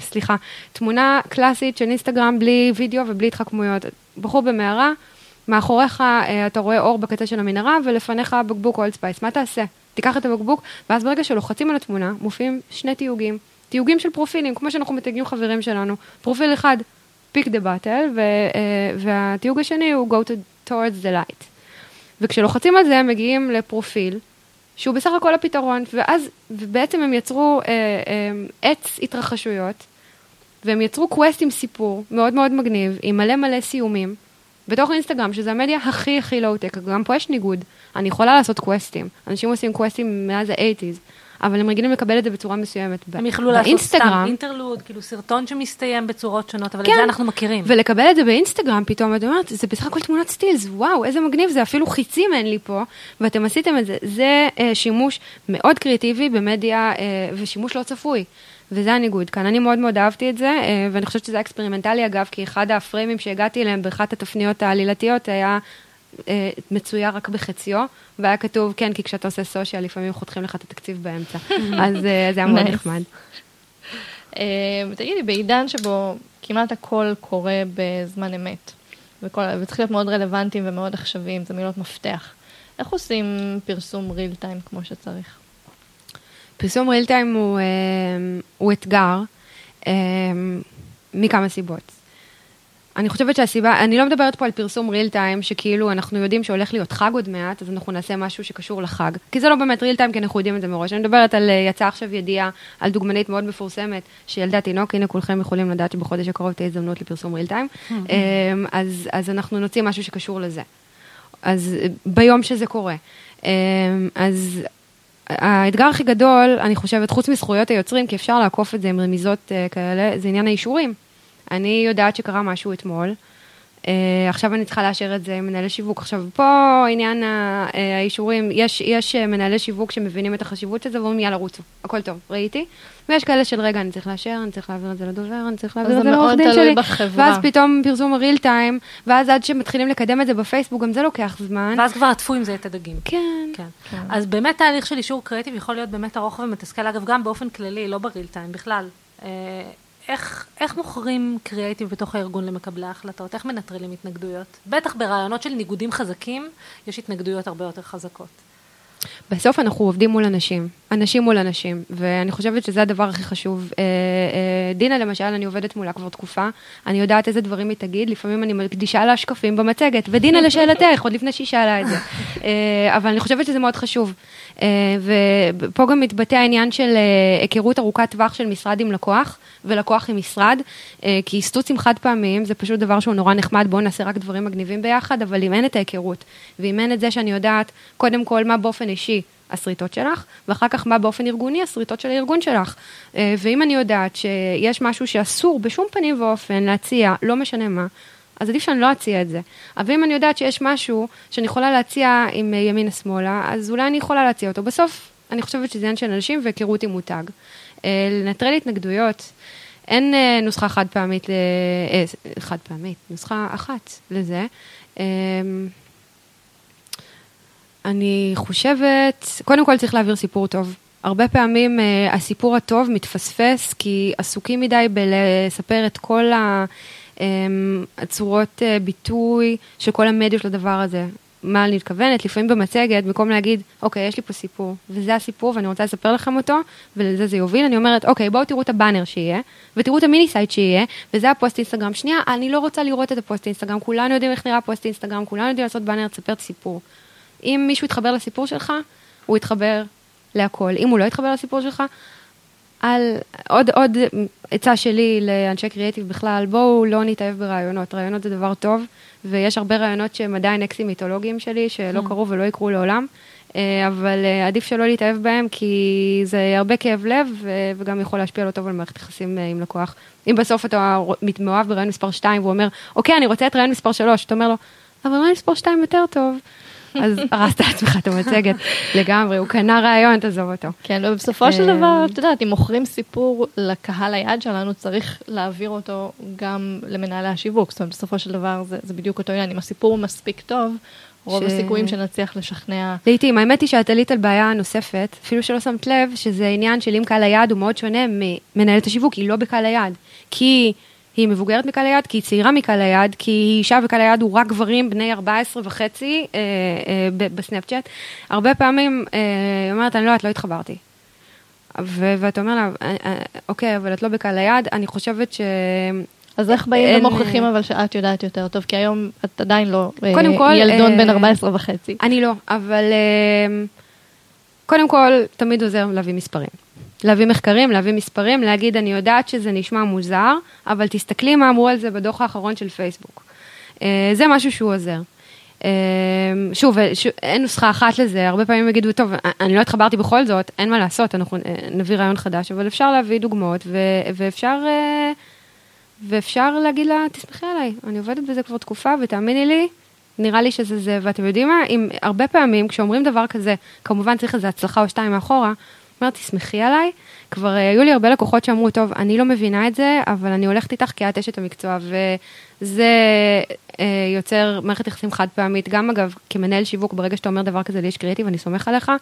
סליחה, תמונה קלאסית של אינסטגרם, בלי וידאו ובלי התחכמויות, בחור במערה, מאחוריך אתה רואה אור בקצה של המנהרה, ולפניך בקבוק אולד ספייס, מה תעשה? תיקח את הבקבוק, ואז ברגע שלוחצים על התמונה, מופיעים שני תיוגים, תיוגים של פרופילים, כמו שאנחנו מתגנים חברים שלנו, פרופיל אחד, pick the battle, והתיוג השני הוא go to, towards the light. וכשלוחצים על זה, מגיעים לפרופיל, שהוא בסך הכל הפתרון, ואז בעצם הם יצרו אה, אה, עץ התרחשויות, והם יצרו קווסט עם סיפור, מאוד מאוד מגניב, עם מלא מלא סיומים, בתוך אינסטגרם, שזה המדיה הכי הכי לואו-טק, גם פה יש ניגוד, אני יכולה לעשות קווסטים, אנשים עושים קווסטים מאז ה-שמונים, אבל הם רגילים לקבל את זה בצורה מסוימת. הם יכלו לעשות סתם אינטרלוד, כאילו סרטון שמסתיים בצורות שונות, אבל את זה אנחנו מכירים. ולקבל את זה באינסטגרם פתאום, את אומרת, זה בסך הכל תמונת סטילס, וואו, איזה מגניב, זה אפילו חיצים אין לי פה, ואתם עשיתם את זה. זה שימוש מאוד קריאטיבי במדיה, ושימוש לא צפוי. וזה הניגוד כאן. אני מאוד מאוד אהבתי את זה, ואני חושבת שזה אקספרימנטלי, אגב, כי אחד הפריימים שהגעתי אליהם באחת התפניות העלילתיות היה מצויה רק בחציו, והיה כתוב, כן, כי כשאתה עושה סושיאל, לפעמים חותכים לך את התקציב באמצע. אז זה היה מאוד נחמד. תגידי, בעידן שבו כמעט הכל קורה בזמן אמת, וצריך להיות מאוד רלוונטיים ומאוד עכשוויים, זה מילות מפתח. איך עושים פרסום ריל טיים כמו שצריך? פרסום ריל טיים הוא אתגר מכמה סיבות. אני חושבת שהסיבה, אני לא מדברת פה על פרסום ריל טיים, שכאילו אנחנו יודעים שהולך להיות חג עוד מעט, אז אנחנו נעשה משהו שקשור לחג, כי זה לא באמת ריל טיים, כי אנחנו יודעים את זה מראש. אני מדברת על יצא עכשיו ידיעה, על דוגמנית מאוד מפורסמת, שילדה תינוק, הנה כולכם יכולים לדעת שבחודש הקרוב תהיה הזדמנות לפרסום ריל טיים, אז, אז אנחנו נוציא משהו שקשור לזה. אז ביום שזה קורה. אז האתגר הכי גדול, אני חושבת, חוץ מזכויות היוצרים, כי אפשר לעקוף את זה עם רמיזות כאלה, זה עניין האישורים. אני יודעת שקרה משהו אתמול, עכשיו אני צריכה לאשר את זה עם מנהלי שיווק. עכשיו פה עניין האישורים, יש, יש מנהלי שיווק שמבינים את החשיבות של זה, ואומרים, יאללה, רוצו, הכל טוב, ראיתי, ויש כאלה של רגע, אני צריך לאשר, אני צריך להעביר את זה לדובר, אני צריך להעביר את זה לעורך דין שלי, בחברה. ואז פתאום פרסום ריל טיים, ואז עד שמתחילים לקדם את זה בפייסבוק, גם זה לוקח זמן. ואז כבר עטפו עם זה את הדגים. כן. כן. כן. אז באמת תהליך של אישור קריאטיב יכול להיות באמת ארוך ומתסכל, אגב, גם באופן כללי, לא בריל טיים, בכלל. איך, איך מוכרים קריאייטיב בתוך הארגון למקבלי ההחלטות? איך מנטרלים התנגדויות? בטח ברעיונות של ניגודים חזקים, יש התנגדויות הרבה יותר חזקות. בסוף אנחנו עובדים מול אנשים, אנשים מול אנשים, ואני חושבת שזה הדבר הכי חשוב. דינה, למשל, אני עובדת מולה כבר תקופה, אני יודעת איזה דברים היא תגיד, לפעמים אני מקדישה לה שקפים במצגת, ודינה לשאלתך, עוד לפני שהיא שאלה את זה. אבל אני חושבת שזה מאוד חשוב. ופה גם מתבטא העניין של היכרות ארוכת טווח של משרד עם לקוח, ולקוח עם משרד, כי סטוצים חד פעמים, זה פשוט דבר שהוא נורא נחמד, בואו נעשה רק דברים מגניבים ביחד, אבל אם אין את ההיכרות, ואם אין את זה שאני יודעת, קודם כל, מה באופן אישי הסריטות שלך, ואחר כך מה באופן ארגוני הסריטות של הארגון שלך. ואם אני יודעת שיש משהו שאסור בשום פנים ואופן להציע, לא משנה מה, אז עדיף שאני לא אציע את זה. אבל אם אני יודעת שיש משהו שאני יכולה להציע עם ימין השמאלה, אז אולי אני יכולה להציע אותו. בסוף, אני חושבת שזה עניין של אנשים והיכרות עם מותג. לנטרל התנגדויות, אין נוסחה חד פעמית, חד פעמית, נוסחה אחת לזה. אני חושבת, קודם כל צריך להעביר סיפור טוב. הרבה פעמים הסיפור הטוב מתפספס, כי עסוקים מדי בלספר את כל הצורות ביטוי של כל המדיה של הדבר הזה. מה אני מתכוונת? לפעמים במצגת, במקום להגיד, אוקיי, יש לי פה סיפור, וזה הסיפור, ואני רוצה לספר לכם אותו, ולזה זה יוביל, אני אומרת, אוקיי, בואו תראו את הבאנר שיהיה, ותראו את המיני סייט שיהיה, וזה הפוסט אינסטגרם. שנייה, אני לא רוצה לראות את הפוסט אינסטגרם, כולנו יודעים איך נראה הפוסט אינסטגרם, כולנו יודעים לעשות באנר, תספר את הסיפור. אם מישהו יתחבר לסיפור שלך, הוא יתחבר להכל. אם הוא לא יתחבר לסיפור שלך, על... עוד, עוד עצה שלי לאנשי קריאטיב בכלל, בואו לא נתאהב ברעיונות. רעיונות זה דבר טוב, ויש הרבה רעיונות שהם עדיין אקסים מיתולוגיים שלי, שלא קרו ולא יקרו לעולם, אבל עדיף שלא להתאהב בהם, כי זה הרבה כאב לב, וגם יכול להשפיע לא טוב על מערכת יחסים עם לקוח. אם בסוף אתה מתמואב ברעיון מספר שתיים, והוא אומר, אוקיי, אני רוצה את רעיון מספר שלוש, אתה אומר לו, אבל רעיון מספר שתיים יותר טוב. אז הרסת לעצמך את המצגת לגמרי, הוא קנה רעיון, תעזוב אותו. כן, ובסופו של דבר, אתה יודעת, אם מוכרים סיפור לקהל היעד שלנו, צריך להעביר אותו גם למנהלי השיווק, זאת אומרת, בסופו של דבר זה בדיוק אותו עניין, אם הסיפור מספיק טוב, רוב הסיכויים שנצליח לשכנע. לעתים, האמת היא שאת עלית על בעיה נוספת, אפילו שלא שמת לב, שזה עניין של אם קהל היעד הוא מאוד שונה ממנהלת השיווק, היא לא בקהל היעד, כי... היא מבוגרת מקהל היעד, כי היא צעירה מקהל היעד, כי היא אישה וקהל היעד הוא רק גברים בני ארבע עשרה וחצי אה, אה, בסנאפצ'אט. הרבה פעמים היא אה, אומרת, אני לא, את לא התחברתי. ו- ואתה אומר לה, אוקיי, אבל את לא בקהל היעד, אני חושבת ש... אז איך באים ומוכיחים אבל שאת יודעת יותר טוב, כי היום את עדיין לא אה, ילדון אה, בן ארבע עשרה וחצי. אני לא, אבל אה, קודם כל תמיד עוזר להביא מספרים. להביא מחקרים, להביא מספרים, להגיד, אני יודעת שזה נשמע מוזר, אבל תסתכלי מה אמרו על זה בדוח האחרון של פייסבוק. זה משהו שהוא עוזר. שוב, אין נוסחה אחת לזה, הרבה פעמים יגידו, טוב, אני לא התחברתי בכל זאת, אין מה לעשות, אנחנו נביא רעיון חדש, אבל אפשר להביא דוגמאות, ואפשר, ואפשר להגיד לה, תסמכי עליי, אני עובדת בזה כבר תקופה, ותאמיני לי, נראה לי שזה זה, ואתם יודעים מה, אם הרבה פעמים, כשאומרים דבר כזה, כמובן צריך איזו הצלחה או שתיים מאחורה, אמרתי, תסמכי עליי, כבר היו לי הרבה לקוחות שאמרו, טוב, אני לא מבינה את זה, אבל אני הולכת איתך כי את אשת המקצוע, וזה יוצר מערכת יחסים חד פעמית, גם אגב, כמנהל שיווק, ברגע שאתה אומר דבר כזה לאיש קריאטיב, אני סומך עליך,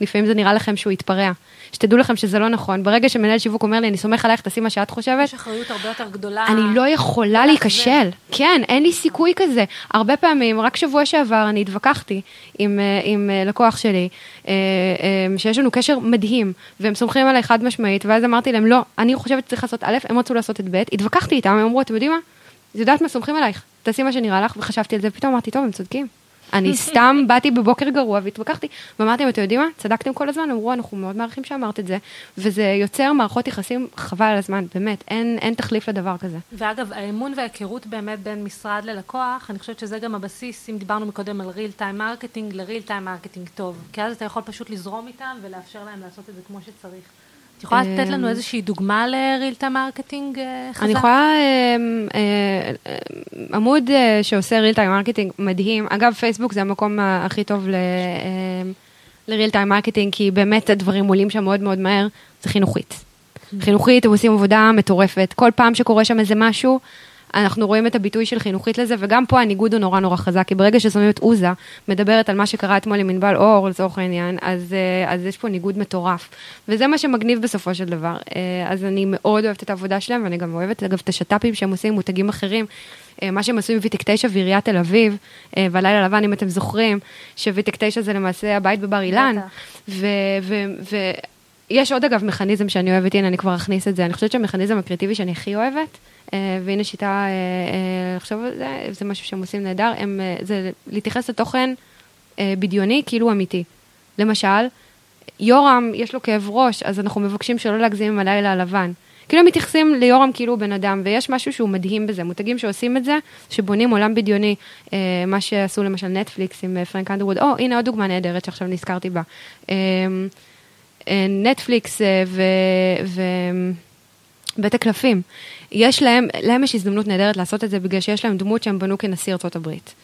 לפעמים זה נראה לכם שהוא יתפרע, שתדעו לכם שזה לא נכון, ברגע שמנהל שיווק אומר לי, אני סומך עליך, תעשי מה שאת חושבת, יש אחריות הרבה יותר גדולה, אני לא יכולה להיכשל, כן, אין לי סיכוי כזה, הרבה פעמים, רק שבוע שעבר אני התווכחתי עם, עם לקוח שלי, שיש לנו קשר מדהים, והם סומכים עליי חד משמעית, ואז אמרתי להם, לא, אני חושבת שצריך לעשות א', הם רצו לעשות את ב', התווכחתי איתם, הם אמרו, אתם יודעים מה? יודעת מה, סומכים עלייך, תעשי מה שנראה לך, וחשבתי על זה, פתאום אמרתי, טוב, הם צודקים. אני סתם באתי בבוקר גרוע והתווכחתי, ואמרתם, אתם יודעים מה? צדקתם כל הזמן, אמרו, אנחנו מאוד מעריכים שאמרת את זה, וזה יוצר מערכות יחסים חבל על הזמן, באמת, אין, אין תחליף לדבר כזה. ואגב, האמון וההיכרות באמת בין משרד ללקוח, אני חושבת שזה גם הבסיס, אם דיברנו מקודם על real time marketing, ל-real time marketing טוב, כי אז אתה יכול פשוט לזרום איתם ולאפשר להם לעשות את זה כמו שצריך. את יכולה לתת לנו איזושהי דוגמה ל-real time marketing חזק? אני יכולה, עמוד שעושה real time marketing מדהים, אגב פייסבוק זה המקום הכי טוב ל-real time marketing, כי באמת הדברים עולים שם מאוד מאוד מהר, זה חינוכית. חינוכית, הם עושים עבודה מטורפת, כל פעם שקורה שם איזה משהו, אנחנו רואים את הביטוי של חינוכית לזה, וגם פה הניגוד הוא נורא נורא חזק, כי ברגע ששמים את עוזה, מדברת על מה שקרה אתמול עם מנבל אור, לצורך העניין, אז, אז יש פה ניגוד מטורף. וזה מה שמגניב בסופו של דבר. אז אני מאוד אוהבת את העבודה שלהם, ואני גם אוהבת, אגב, את השטאפים שהם עושים, מותגים אחרים, מה שהם עשו עם ויטק תשע ועיריית תל אביב, והלילה לבן, אם אתם זוכרים, שוויטק תשע זה למעשה הבית בבר אילן, ו... ו... יש עוד אגב מכניזם שאני אוהבת, הנה אני כבר אכניס את זה, אני חושבת שהמכניזם הקריטיבי שאני הכי אוהבת, והנה שיטה, לחשוב על זה, זה משהו שהם עושים נהדר, זה להתייחס לתוכן בדיוני כאילו אמיתי. למשל, יורם יש לו כאב ראש, אז אנחנו מבקשים שלא להגזים עם הלילה הלבן. כאילו הם מתייחסים ליורם כאילו בן אדם, ויש משהו שהוא מדהים בזה, מותגים שעושים את זה, שבונים עולם בדיוני, מה שעשו למשל נטפליקס עם פרנק אנדרווד, או הנה עוד דוגמה נהדרת שעכשיו נזכרתי בה. נטפליקס בית הקלפים. יש להם, להם יש הזדמנות נהדרת לעשות את זה, בגלל שיש להם דמות שהם בנו כנשיא ארצות הברית.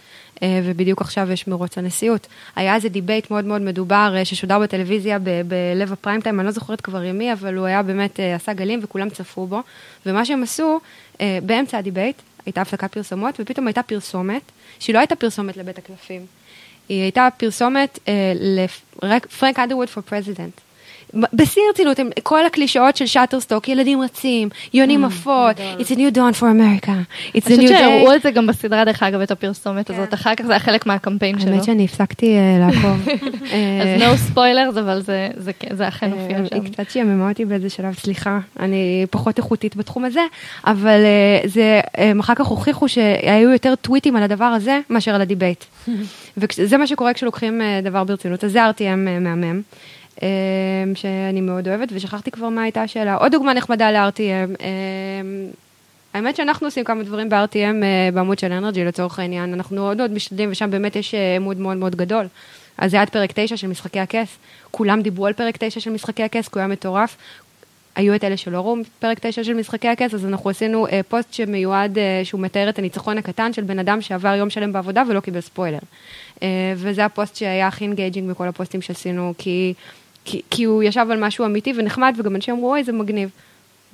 ובדיוק עכשיו יש מרוץ הנשיאות. היה איזה דיבייט מאוד מאוד מדובר, ששודר בטלוויזיה בלב הפריים טיים, אני לא זוכרת כבר ימי, אבל הוא היה באמת, עשה גלים וכולם צפו בו. ומה שהם עשו, באמצע הדיבייט, הייתה הפסקת פרסומות, ופתאום הייתה פרסומת, שהיא לא הייתה פרסומת לבית הקלפים. היא הייתה פרסומת לפרנק אנדרווד פור פרזידנט. בסיר צילות, כל הקלישאות של שאטרסטוק, ילדים רצים, יונים עפות, it's a new dawn for America, it's a new day. אני חושבת שהראו את זה גם בסדרה, דרך אגב, את הפרסומת הזאת, אחר כך זה היה חלק מהקמפיין שלו. האמת שאני הפסקתי לעקוב. אז no spoilers, אבל זה אכן הופיע שם. היא קצת שיממה אותי באיזה שלב, סליחה, אני פחות איכותית בתחום הזה, אבל אחר כך הוכיחו שהיו יותר טוויטים על הדבר הזה, מאשר על הדיבייט. וזה מה שקורה כשלוקחים דבר ברצינות, אז זה אר טי אם מהמם. שאני מאוד אוהבת, ושכחתי כבר מה הייתה השאלה. עוד דוגמה נחמדה ל-אר טי אם. האמת שאנחנו עושים כמה דברים ב-אר טי אם, בעמוד של אנרג'י, לצורך העניין. אנחנו עוד מאוד משתדלים, ושם באמת יש עמוד מאוד מאוד גדול. אז זה עד פרק תשע של משחקי הכס. כולם דיברו על פרק תשע של משחקי הכס, כי הוא היה מטורף. היו את אלה שלא ראו פרק תשע של משחקי הכס, אז אנחנו עשינו פוסט שמיועד, שהוא מתאר את הניצחון הקטן של בן אדם שעבר יום שלם בעבודה ולא קיבל ספוילר. וזה הפוסט שהיה הכי אינגייג'ינג בכל הפוסטים שעשינו, כי כי, כי הוא ישב על משהו אמיתי ונחמד, וגם אנשים אמרו, אוי, זה מגניב.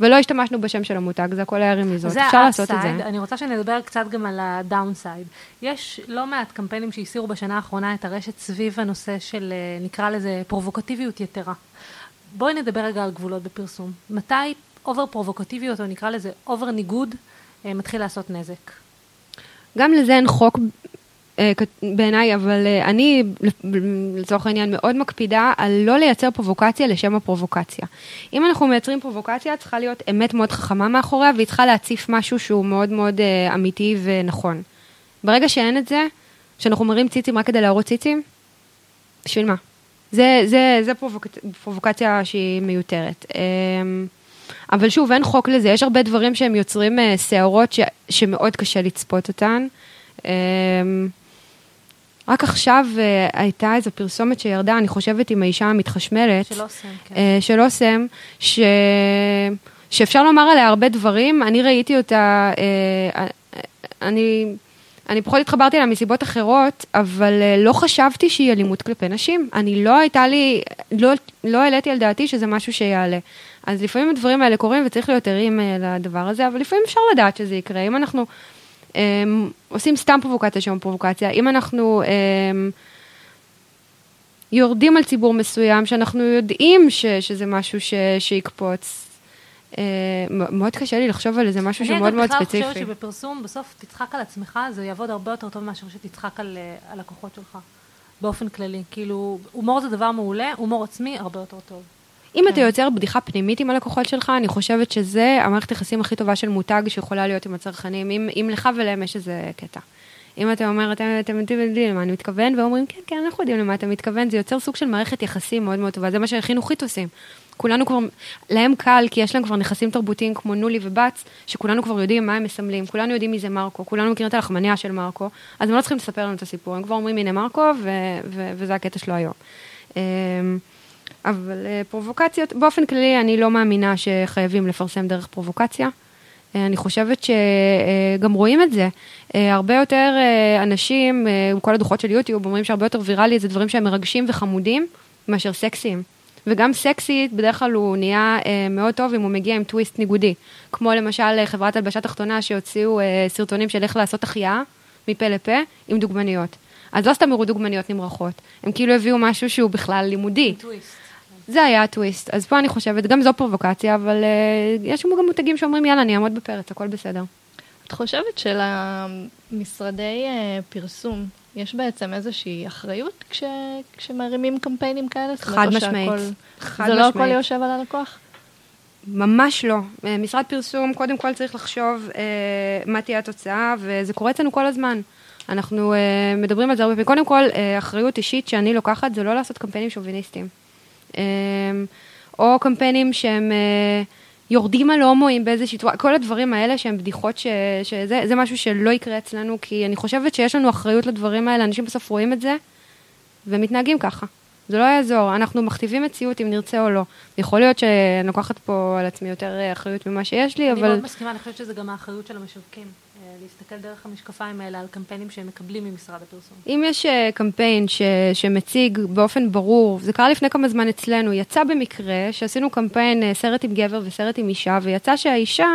ולא השתמשנו בשם של המותג, זה הכל היה רמיזות. אפשר לעשות את זה. אני רוצה שנדבר קצת גם על הדאונסייד. יש לא מעט קמפיינים שהסירו בשנה האחרונה את הרשת סביב הנושא של, נקרא לזה, פרובוקטיביות יתרה. בואי נדבר רגע על גבולות בפרסום. מתי אובר פרובוקטיביות, או נקרא לזה אובר ניגוד, מתחיל לעשות נזק? גם לזה אין חוק בעיניי, אבל אני, לצורך העניין, מאוד מקפידה על לא לייצר פרובוקציה לשם הפרובוקציה. אם אנחנו מייצרים פרובוקציה, צריכה להיות אמת מאוד חכמה מאחוריה, והיא צריכה להציף משהו שהוא מאוד מאוד אמיתי ונכון. ברגע שאין את זה, שאנחנו מראים ציצים רק כדי להראות ציצים, בשביל מה? זה, זה, זה פרובוקציה שהיא מיותרת. אבל שוב, אין חוק לזה. יש הרבה דברים שהם יוצרים סערות ש, שמאוד קשה לצפות אותן. רק עכשיו הייתה איזו פרסומת שירדה, אני חושבת עם האישה המתחשמלת, של אוסם, כן. של אוסם, ש... שאפשר לומר עליה הרבה דברים, אני ראיתי אותה, אני, אני פחות התחברתי אליה מסיבות אחרות, אבל לא חשבתי שהיא אלימות כלפי נשים, אני לא הייתה לי, לא, לא העליתי על דעתי שזה משהו שיעלה. אז לפעמים הדברים האלה קורים וצריך להיות ערים לדבר הזה, אבל לפעמים אפשר לדעת שזה יקרה, אם אנחנו... ام עושים סתם פרובוקציה שם פרובוקציה, אם אנחנו יורדים על ציבור מסוים שאנחנו יודעים שזה משהו שיקפוץ, מאוד קשה לי לחשוב על איזה משהו שמאוד מאוד ספציפי. אני חושבת שבפרסום בסוף תצחק על עצמך, זה יעבוד הרבה יותר טוב מאשר שתצחק על הלקוחות שלך, באופן כללי. כאילו, הומור זה דבר מעולה, הומור עצמי הרבה יותר טוב. אם אתה יוצר בדיחה פנימית עם הלקוחות שלך, אני חושבת שזה המערכת יחסים הכי טובה של מותג שיכולה להיות עם הצרכנים, אם, אם לך ולהם יש איזה קטע. אם אתה אומר, אתם, אתם יודעים למה אני מתכוון, ואומרים, כן, כן, אנחנו יודעים למה אתה מתכוון, זה יוצר סוג של מערכת יחסים מאוד מאוד טובה, זה מה שהחינוכית עושים. כולנו כבר, להם קל, כי יש להם כבר נכסים תרבותיים כמו נולי ובץ, שכולנו כבר יודעים מה הם מסמלים, כולנו יודעים מי זה מרקו, כולנו מכירים את הלחמניה של מרקו, אז הם לא צריכים לספר לנו את הסיפור, הם כבר אומרים, הנה מרקו, ו- ו- וזה הקטע שלו היום. אבל פרובוקציות, באופן כללי אני לא מאמינה שחייבים לפרסם דרך פרובוקציה. אני חושבת שגם רואים את זה. הרבה יותר אנשים, כל הדוחות של יוטיוב, אומרים שהרבה יותר ויראלי, זה דברים שהם מרגשים וחמודים, מאשר סקסיים. וגם סקסי, בדרך כלל הוא נהיה מאוד טוב אם הוא מגיע עם טוויסט ניגודי. כמו למשל חברת הלבשה תחתונה, שהוציאו סרטונים של איך לעשות החייאה, מפה לפה, עם דוגמניות. אז לא סתם הראו דוגמניות נמרחות. הם כאילו הביאו משהו שהוא בכלל לימודי. זה היה הטוויסט. אז פה אני חושבת, גם זו פרובוקציה, אבל uh, יש גם מותגים שאומרים, יאללה, אני אעמוד בפרץ, הכל בסדר. את חושבת שלמשרדי uh, פרסום, יש בעצם איזושהי אחריות כש, כשמרימים קמפיינים כאלה? חד משמעית. חד זה משמעית. לא הכל יושב על הלקוח? ממש לא. משרד פרסום, קודם כל צריך לחשוב uh, מה תהיה התוצאה, וזה קורה אצלנו כל הזמן. אנחנו uh, מדברים על זה הרבה פעמים. קודם כל, uh, אחריות אישית שאני לוקחת, זה לא לעשות קמפיינים שוביניסטיים. או קמפיינים שהם יורדים על הומואים באיזושהי צורה, כל הדברים האלה שהם בדיחות, זה משהו שלא יקרה אצלנו, כי אני חושבת שיש לנו אחריות לדברים האלה, אנשים בסוף רואים את זה, ומתנהגים ככה. זה לא יעזור, אנחנו מכתיבים מציאות אם נרצה או לא. יכול להיות שאני לוקחת פה על עצמי יותר אחריות ממה שיש לי, אבל... אני מאוד מסכימה, אני חושבת שזה גם האחריות של המשווקים, להסתכל דרך המשקפיים האלה על קמפיינים שהם מקבלים ממשרד הפרסום. אם יש קמפיין שמציג באופן ברור, זה קרה לפני כמה זמן אצלנו, יצא במקרה שעשינו קמפיין סרט עם גבר וסרט עם אישה, ויצא שהאישה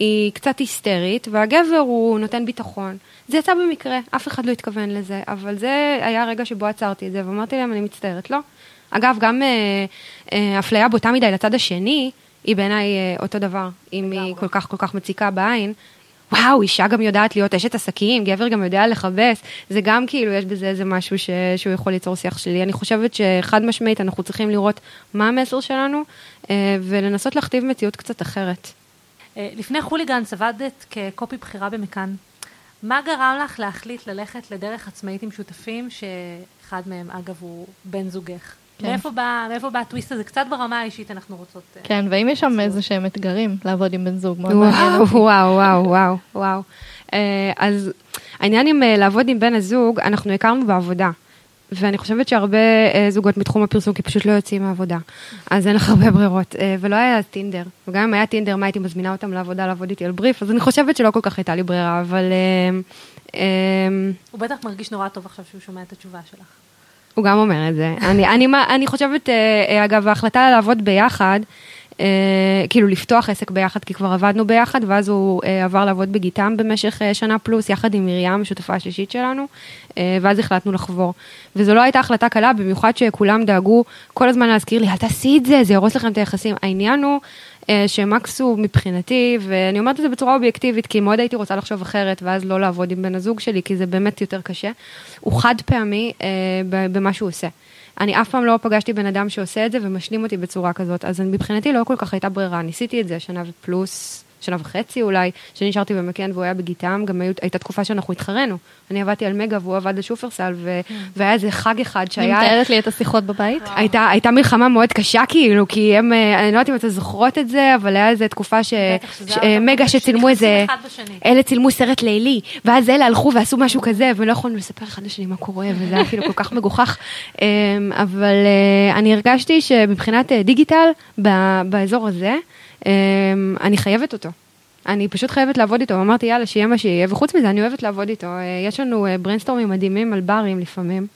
היא קצת היסטרית, והגבר הוא נותן ביטחון. זה יצא במקרה, אף אחד לא התכוון לזה, אבל זה היה הרגע שבו עצרתי את זה, ואמרתי להם, אני מצטערת, לא? אגב, גם אפליה בוטה מדי לצד השני, היא בעיניי אותו דבר, אם היא כל כך כל כך מציקה בעין. וואו, אישה גם יודעת להיות אשת עסקים, גבר גם יודע לחבש, זה גם כאילו, יש בזה איזה משהו ש... שהוא יכול ליצור שיח שלי. אני חושבת שחד משמעית, אנחנו צריכים לראות מה המסר שלנו, ולנסות להכתיב מציאות קצת אחרת. לפני חוליגן, צבדת כקופי בחירה במכאן. מה גרם לך להחליט ללכת לדרך עצמאית עם שותפים, שאחד מהם, אגב, הוא בן זוגך? כן. מאיפה בא, מאיפה בא הטוויסט הזה? קצת ברמה האישית אנחנו רוצות... כן, ואם יש שם איזה שהם אתגרים לעבוד עם בן זוג, מאוד מעניין. וואו, וואו, וואו, וואו. אז העניין עם לעבוד עם בן הזוג, אנחנו הכרנו בעבודה. ואני חושבת שהרבה זוגות מתחום הפרסום, כי פשוט לא יוצאים מהעבודה. אז אין לך הרבה ברירות. ולא היה טינדר. וגם אם היה טינדר, מה הייתי מזמינה אותם לעבודה, לעבוד איתי על בריף, אז אני חושבת שלא כל כך הייתה לי ברירה, אבל... הוא בטח מרגיש נורא טוב עכשיו שהוא שומע את התשובה שלך. הוא גם אומר את זה. אני, אני, אני חושבת, אגב, ההחלטה לעבוד ביחד, כאילו לפתוח עסק ביחד, כי כבר עבדנו ביחד, ואז הוא עבר לעבוד בגיטם במשך שנה פלוס, יחד עם מרים, השותפה השלישית שלנו, ואז החלטנו לחבור. וזו לא הייתה החלטה קלה, במיוחד שכולם דאגו כל הזמן להזכיר לי, אל תעשי את זה, זה ירוס לכם את היחסים. העניין הוא שמקסו מבחינתי, ואני אומרת את זה בצורה אובייקטיבית, כי מאוד הייתי רוצה לחשוב אחרת, ואז לא לעבוד עם בן הזוג שלי, כי זה באמת יותר קשה. הוא חד פעמי במה שהוא עושה. אני אף פעם לא פגשתי בן אדם שעושה את זה, ומשלים אותי בצורה כזאת, אז מבחינתי לא כל כך הייתה ברירה, ניסיתי את זה שנה ופלוס, שנה וחצי אולי, שנשארתי במקן והוא היה בגיטם, גם הייתה תקופה שאנחנו התחרנו, אני עבדתי על מגה והוא עבד על שופרסל, והיה איזה חג אחד שהיה... אני מתארת לי את השיחות בבית? הייתה מלחמה מאוד קשה כאילו, כי הם, אני לא יודעת אם אתה זוכרות את זה, אבל היה איזה תקופה שמגה שצילמו איזה... אלה צילמו סרט לילי, ואז אלה הלכו ועשו משהו כזה, ולא יכולנו לספר אחד לשני מה קורה, וזה היה כאילו כל כך מגוחך, אבל אני הרגשתי שמבחינת דיגיטל, באזור הזה, אני חייבת אותו. אני פשוט חייבת לעבוד איתו. אמרתי, יאללה, שיהיה מה שיהיה. וחוץ מזה, אני אוהבת לעבוד איתו. יש לנו בריינסטורמים מדהימים על ברים לפעמים.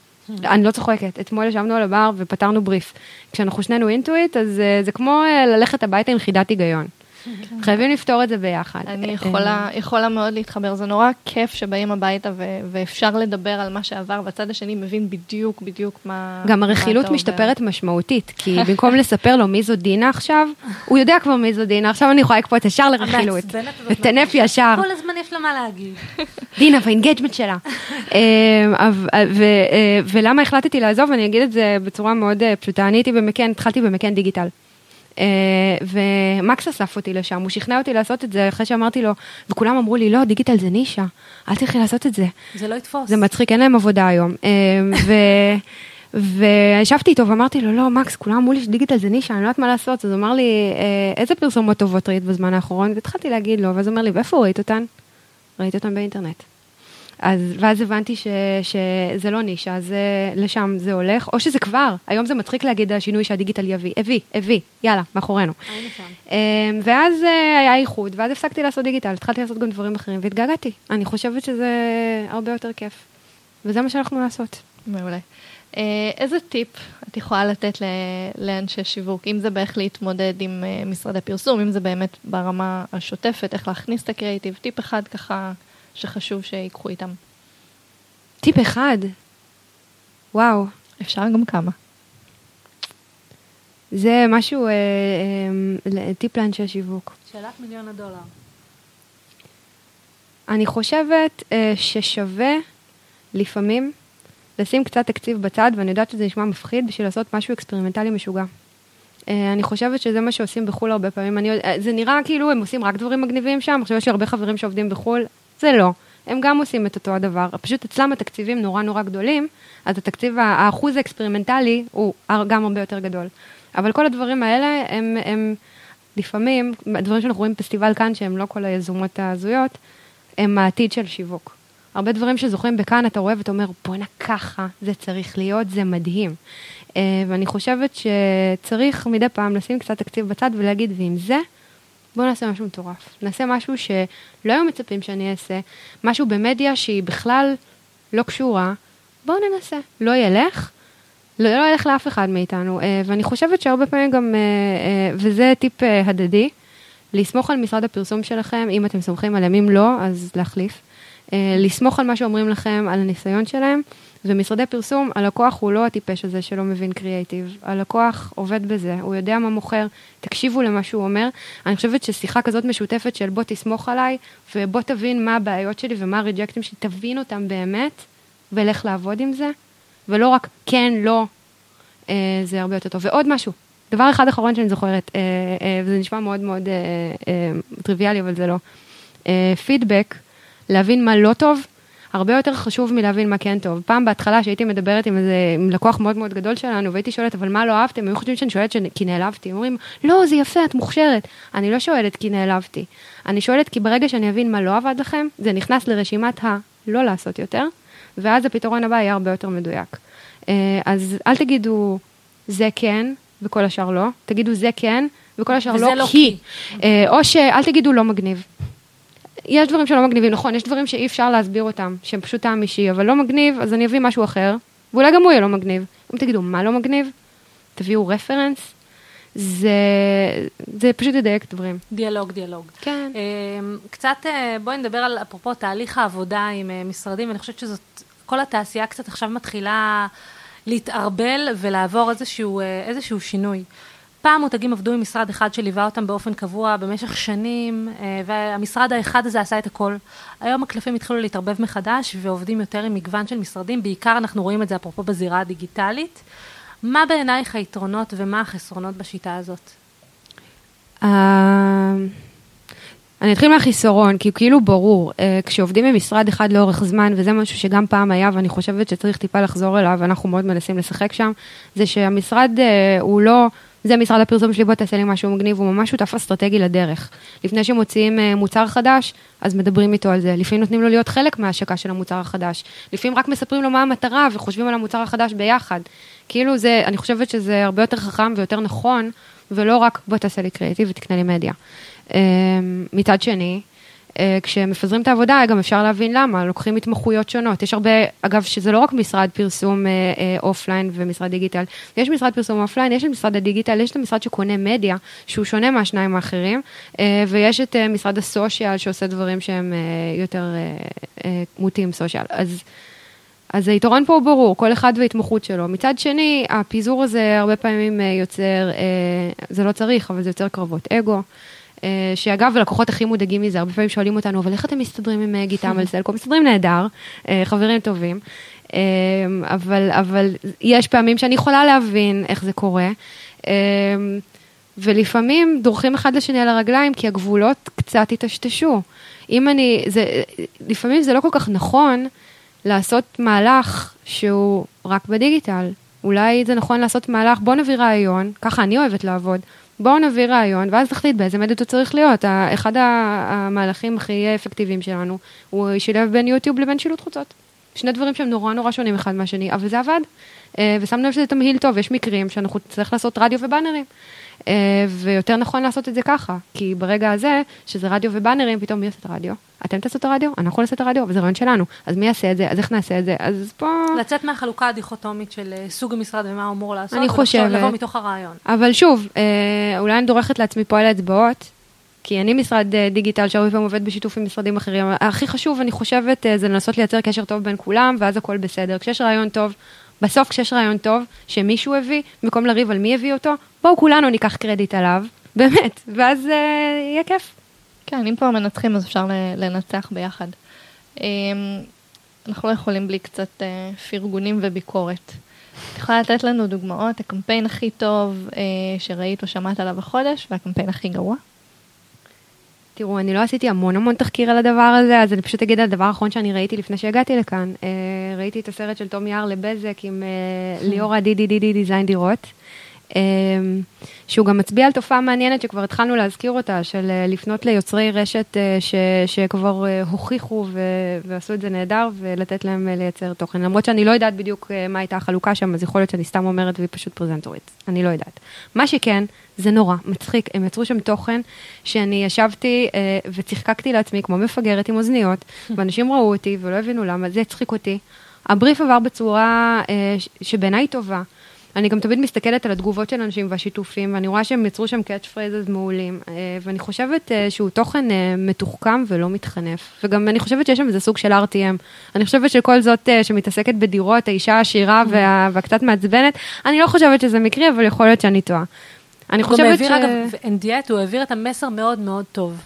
אני לא צוחקת. אתמול ישבנו על הבר ופתרנו בריף. כשאנחנו שנינו אינטואיט, אז זה כמו ללכת הביתה עם חידת היגיון. חייבים לפתור את זה ביחד. אני יכולה מאוד להתחבר. זה נורא כיף שבאים הביתה ואפשר לדבר על מה שעבר, והצד השני מבין בדיוק, בדיוק מה... גם הרכילות משתפרת משמעותית, כי במקום לספר לו מי זו דינה עכשיו, הוא יודע כבר מי זו דינה, עכשיו אני יכולה לקפוץ ישר לרכילות. ותנף ישר. כל הזמן יש לה מה להגיד. דינה והאינגייג'מנט שלה. ולמה החלטתי לעזוב? אני אגיד את זה בצורה מאוד פשוטה. אני הייתי במקן, התחלתי במקן דיגיטל. ומקס אסף אותי לשם, הוא שכנע אותי לעשות את זה אחרי שאמרתי לו, וכולם אמרו לי, לא, דיגיטל זה נישה, אל תלכי לעשות את זה. זה לא יתפוס. זה מצחיק, אין להם עבודה היום. וישבתי איתו ואמרתי לו, לא, מקס, כולם אמרו לי שדיגיטל זה נישה, אני לא יודעת מה לעשות. אז הוא אמר לי, איזה פרסומות טובות ראית בזמן האחרון? והתחלתי להגיד לו, ואז הוא אומר לי, ואיפה ראית אותן? ראית אותן באינטרנט. ואז הבנתי שזה לא נישה, לשם זה הולך, או שזה כבר, היום זה מצחיק להגיד השינוי שהדיגיטל יביא, הביא, הביא, יאללה, מאחורינו. ואז היה איחוד, ואז הפסקתי לעשות דיגיטל, התחלתי לעשות גם דברים אחרים, והתגעגעתי. אני חושבת שזה הרבה יותר כיף, וזה מה שאנחנו לעשות. מעולה. איזה טיפ את יכולה לתת לאנשי שיווק, אם זה באיך להתמודד עם משרד הפרסום, אם זה באמת ברמה השוטפת, איך להכניס את הקריאיטיב, טיפ אחד ככה, שחשוב שיקחו איתם. טיפ אחד. וואו. אפשר גם כמה. זה משהו, אה, אה, טיפ לאנשי השיווק. שאלת מיליון הדולר. אני חושבת אה, ששווה לפעמים לשים קצת תקציב בצד, ואני יודעת שזה נשמע מפחיד, בשביל לעשות משהו אקספרימנטלי משוגע. אני חושבת שזה מה שעושים בחול הרבה פעמים. אני, זה נראה כאילו הם עושים רק דברים מגניבים שם, אני חושבת שהרבה חברים שעובדים בחול, זה לא. הם גם עושים את אותו הדבר. פשוט אצלם התקציבים נורא נורא גדולים, אז התקציב, האחוז האקספרימנטלי הוא גם הרבה יותר גדול. אבל כל הדברים האלה הם, הם לפעמים, הדברים שאנחנו רואים בפסטיבל כאן, שהם לא כל היזומות הזויות, הם העתיד של שיווק. הרבה דברים שזוכרים בכאן, אתה רואה ואתה אומר, בוא נקחה, זה צריך להיות, זה מדהים. ואני חושבת שצריך מדי פעם לשים קצת תקציב בצד ולהגיד, ועם זה, בואו נעשה משהו מטורף. נעשה משהו שלא היו מצפים שאני אעשה, משהו במדיה שהיא בכלל לא קשורה, בואו ננסה. לא ילך, לא, לא ילך לאף אחד מאיתנו. ואני חושבת שהרבה פעמים גם, וזה טיפ הדדי, לסמוך על משרד הפרסום שלכם, אם אתם סומכים עליהם, אם לא, אז להחליף. לסמוך על מה שאומרים לכם, על הניסיון שלהם, ומשרדי פרסום, הלקוח הוא לא הטיפש הזה שלא מבין קריאייטיב. הלקוח עובד בזה, הוא יודע מה מוכר, תקשיבו למה שהוא אומר. אני חושבת ששיחה כזאת משותפת של בוא תסמוך עליי, ובוא תבין מה הבעיות שלי ומה הריג'קטים שלי, תבין אותם באמת, ולך לעבוד עם זה, ולא רק כן, לא, זה הרבה יותר טוב. ועוד משהו, דבר אחד אחרון שאני זוכרת, וזה נשמע מאוד מאוד טריוויאלי, אבל זה לא. פידבק, להבין מה לא טוב, הרבה יותר חשוב מלהבין מה כן טוב. פעם בהתחלה שהייתי מדברת עם איזה, עם לקוח מאוד מאוד גדול שלנו, והייתי שואלת, אבל מה לא אהבתם? היו חושבים שאני שואלת כי נעלבתי. אומרים, לא, זה יפה, את מוכשרת. אני לא שואלת כי נעלבתי. אני שואלת כי ברגע שאני אבין מה לא עבד לכם, זה נכנס לרשימת הלא לעשות יותר, ואז הפתרון הבא יהיה הרבה יותר מדויק. אז אל תגידו, זה כן, וכל השאר לא. תגידו, זה כן, וכל השאר לא, לא כי. או שאל תגידו, לא מגניב. יש דברים שלא מגניבים, נכון, יש דברים שאי אפשר להסביר אותם, שהם פשוט טעם אישי, אבל לא מגניב, אז אני אביא משהו אחר, ואולי גם הוא יהיה לא מגניב. אם תגידו, מה לא מגניב? תביאו רפרנס, זה, זה פשוט לדייק דברים. דיאלוג, דיאלוג. כן. קצת, בואי נדבר על, אפרופו, תהליך העבודה עם משרדים, ואני חושבת שזאת, כל התעשייה קצת עכשיו מתחילה להתערבל ולעבור איזשהו, איזשהו שינוי. פעם מותגים עבדו עם משרד אחד שליווה אותם באופן קבוע במשך שנים, והמשרד האחד הזה עשה את הכל. היום הקלפים התחילו להתערבב מחדש, ועובדים יותר עם מגוון של משרדים, בעיקר אנחנו רואים את זה אפרופו בזירה הדיגיטלית. מה בעינייך היתרונות ומה החסרונות בשיטה הזאת? אני אתחיל מהחיסרון, כי כאילו ברור, כשעובדים עם משרד אחד לאורך זמן, וזה משהו שגם פעם היה, ואני חושבת שצריך טיפה לחזור אליו, ואנחנו מאוד מנסים לשחק שם, זה שהמשרד הוא לא... זה משרד הפרסום שלי, בוא תעשה לי משהו מגניב, הוא ממש שותף אסטרטגי לדרך. לפני שמוציאים מוצר חדש, אז מדברים איתו על זה. לפעמים נותנים לו להיות חלק מההשקה של המוצר החדש. לפעמים רק מספרים לו מה המטרה, וחושבים על המוצר החדש ביחד. כאילו זה, אני חושבת שזה הרבה יותר חכם ויותר נכון, ולא רק בוא תעשה לי קריאטיב ותקנה לי מדיה. מצד שני, כשמפזרים את העבודה, גם אפשר להבין למה, לוקחים התמחויות שונות. יש הרבה, אגב, שזה לא רק משרד פרסום אופליין ומשרד דיגיטל. יש משרד פרסום אופליין, יש את משרד הדיגיטל, יש את המשרד שקונה מדיה, שהוא שונה מהשניים האחרים, ויש את משרד הסושיאל, שעושה דברים שהם יותר מוטים סושיאל. אז, אז היתרון פה הוא ברור, כל אחד והתמחות שלו. מצד שני, הפיזור הזה הרבה פעמים יוצר, זה לא צריך, אבל זה יוצר קרבות אגו. שאגב, לקוחות הכי מודאגים מזה, הרבה פעמים שואלים אותנו, אבל איך אתם מסתדרים עם גיטם על סלקום? מסתדרים נהדר, חברים טובים, אבל, אבל יש פעמים שאני יכולה להבין איך זה קורה, ולפעמים דורכים אחד לשני על הרגליים, כי הגבולות קצת התשתשו. אם אני, זה, לפעמים זה לא כל כך נכון לעשות מהלך שהוא רק בדיגיטל. אולי זה נכון לעשות מהלך, בוא נביא רעיון, ככה אני אוהבת לעבוד, בואו נביא רעיון, ואז תחליט באיזה מדד הוא צריך להיות. אחד המהלכים הכי אפקטיביים שלנו, הוא שילב בין יוטיוב לבין שילוט חוצות. שני דברים שהם נורא נורא שונים אחד מהשני, אבל זה עבד. ושמנו לב שזה תמהיל טוב, יש מקרים שאנחנו צריך לעשות רדיו ובאנרים. ויותר נכון לעשות את זה ככה, כי ברגע הזה, שזה רדיו ובאנרים, פתאום מי יעשה את הרדיו? אתם תעשו את הרדיו? אנחנו נעשה את הרדיו, וזה רעיון שלנו. אז מי יעשה את זה? אז איך נעשה את זה? אז פה... לצאת מהחלוקה הדיכוטומית של סוג המשרד ומה הוא אמור לעשות, אני חושבת. לבוא מתוך הרעיון. אבל שוב, אולי אני דורכת לעצמי פה על האצבעות, כי אני משרד דיגיטל שהרבה פעמים עובד בשיתוף עם משרדים אחרים. הכי חשוב, אני חושבת, זה לנסות לייצר קשר טוב בין כולם, ואז הכל בסדר. כשיש רעיון טוב, בסוף כשיש רעיון טוב, שמישהו הביא, במקום לריב על מי הביא אותו, בואו כולנו ניקח קרדיט עליו, באמת, ואז יהיה כיף. כן, אם פה מנצחים, אז אפשר לנצח ביחד. אנחנו לא יכולים בלי קצת פרגונים וביקורת. את יכולה לתת לנו דוגמאות, הקמפיין הכי טוב שראית או שמעת עליו החודש, והקמפיין הכי גרוע. תראו, אני לא עשיתי המון המון תחקיר על הדבר הזה, אז אני פשוט אגיד על הדבר האחרון שאני ראיתי לפני שהגעתי לכאן. ראיתי את הסרט של תום יער לבזק עם ליאורה די די די די דיזיין דירות. שהוא גם מצביע על תופעה מעניינת שכבר התחלנו להזכיר אותה, של לפנות ליוצרי רשת ש, שכבר הוכיחו ו, ועשו את זה נהדר, ולתת להם לייצר תוכן. למרות שאני לא יודעת בדיוק מה הייתה החלוקה שם, אז יכול להיות שאני סתם אומרת והיא פשוט פרזנטורית. אני לא יודעת. מה שכן, זה נורא, מצחיק. הם יצרו שם תוכן שאני ישבתי וצחקקתי לעצמי כמו מפגרת עם אוזניות, ואנשים ראו אותי ולא הבינו למה, זה הצחיק אותי. הבריף עבר בצורה שבעיניי טובה. אני גם תמיד מסתכלת על התגובות של אנשים והשיתופים, ואני רואה שהם יצרו שם קאץ' פרייזס מעולים, ואני חושבת שהוא תוכן מתוחכם ולא מתחנף, וגם אני חושבת שיש שם איזה סוג של אר טי אם, אני חושבת שכל זאת שמתעסקת בדירות, האישה העשירה וה... והקצת מעצבנת, אני לא חושבת שזה מקרי, אבל יכול להיות שאני טועה. אני חושבת ש... אגב, אנדיאט, הוא העביר את המסר מאוד מאוד טוב.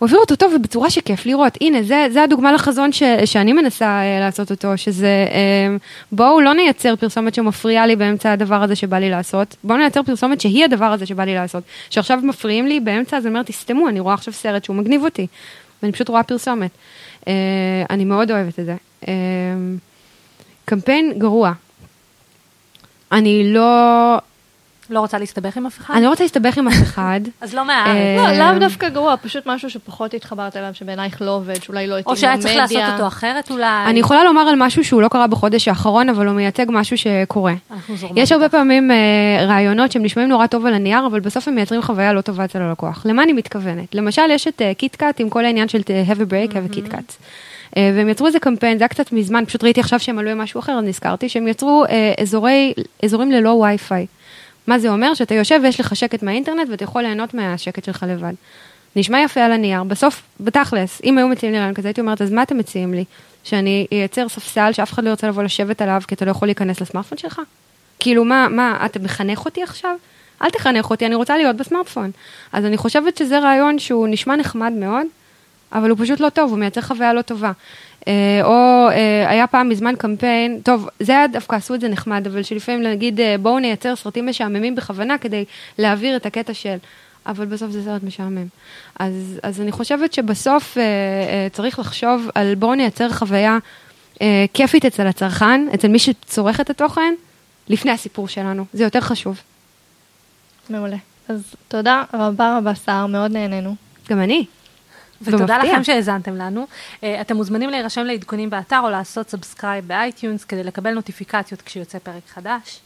הוא העביר אותו טוב ובצורה שכיף לראות. הנה, זה, זה הדוגמה לחזון ש, שאני מנסה uh, לעשות אותו, שזה, um, בואו לא נייצר פרסומת שמפריעה לי באמצע הדבר הזה שבא לי לעשות, בואו נייצר פרסומת שהיא הדבר הזה שבא לי לעשות, שעכשיו מפריעים לי באמצע, אז אני אומרת, תסתמו, אני רואה עכשיו סרט שהוא מגניב אותי, ואני פשוט רואה פרסומת. Uh, אני מאוד אוהבת את זה. Uh, קמפיין גרוע. אני לא... לא רוצה להסתבך עם אף אחד? אני לא רוצה להסתבך עם אף אחד. אז לא מעט. לא, לאו דווקא גרוע, פשוט משהו שפחות התחברת אליו, שבעינייך לא עובד, שאולי לא התאים למדיה. או שהיה צריך לעשות אותו אחרת אולי. אני יכולה לומר על משהו שהוא לא קרה בחודש האחרון, אבל הוא מייצג משהו שקורה. יש הרבה פעמים רעיונות שהם נשמעים נורא טוב על הנייר, אבל בסוף הם מייצרים חוויה לא טובה אצל הלקוח. למה אני מתכוונת? למשל, יש את קיטקאט עם כל העניין של have a break, have a קיטקאט. והם יצרו איזה קמפיין, זה היה קצת מזמן, פשוט ראיתי עכשיו שהם עלו עם משהו אחר, נזכרתי, שהם יצרו אזורים ללא וי-פיי. מה זה אומר? שאתה יושב ויש לך שקט מהאינטרנט, ואתה יכול ליהנות מהשקט שלך לבד. נשמע יפה על הנייר. בסוף, בתכלס, אם היו מציעים לי רעיון כזה, הייתי אומרת, אז מה אתם מציעים לי? שאני אייצר ספסל שאף אחד לא ירצה לבוא לשבת עליו, כי אתה לא יכול להיכנס לסמארטפון שלך? כאילו, מה, מה, אתה מחנך אותי עכשיו? אל תחנך אותי, אני רוצה להיות בסמארטפון. אז אני חושבת שזה רעיון שהוא נשמע נחמד מאוד, אבל הוא פשוט לא טוב, הוא מייצר חוויה לא טובה. או היה פעם מזמן קמפיין, טוב, זה היה דווקא עשו את זה נחמד, אבל שלפעמים להגיד, בואו נייצר סרטים משעממים בכוונה, כדי להעביר את הקטע של, אבל בסוף זה סרט משעמם. אז, אז אני חושבת שבסוף צריך לחשוב על בואו נייצר חוויה כיפית אצל הצרכן, אצל מי שצורך את התוכן, לפני הסיפור שלנו. זה יותר חשוב. מעולה. אז תודה רבה רבה, סער, מאוד נהנינו. גם אני. ותודה לכם שהזנתם לנו. אתם מוזמנים להירשם לעדכונים באתר או לעשות סאבסקרייב באייטיונס כדי לקבל נוטיפיקציות כשיוצא פרק חדש.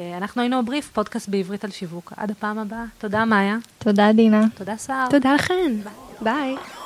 אנחנו היינו בריף, פודקאסט בעברית על שיווק. עד הפעם הבאה. תודה מאיה. תודה דינה. תודה סער. תודה לכן. ביי.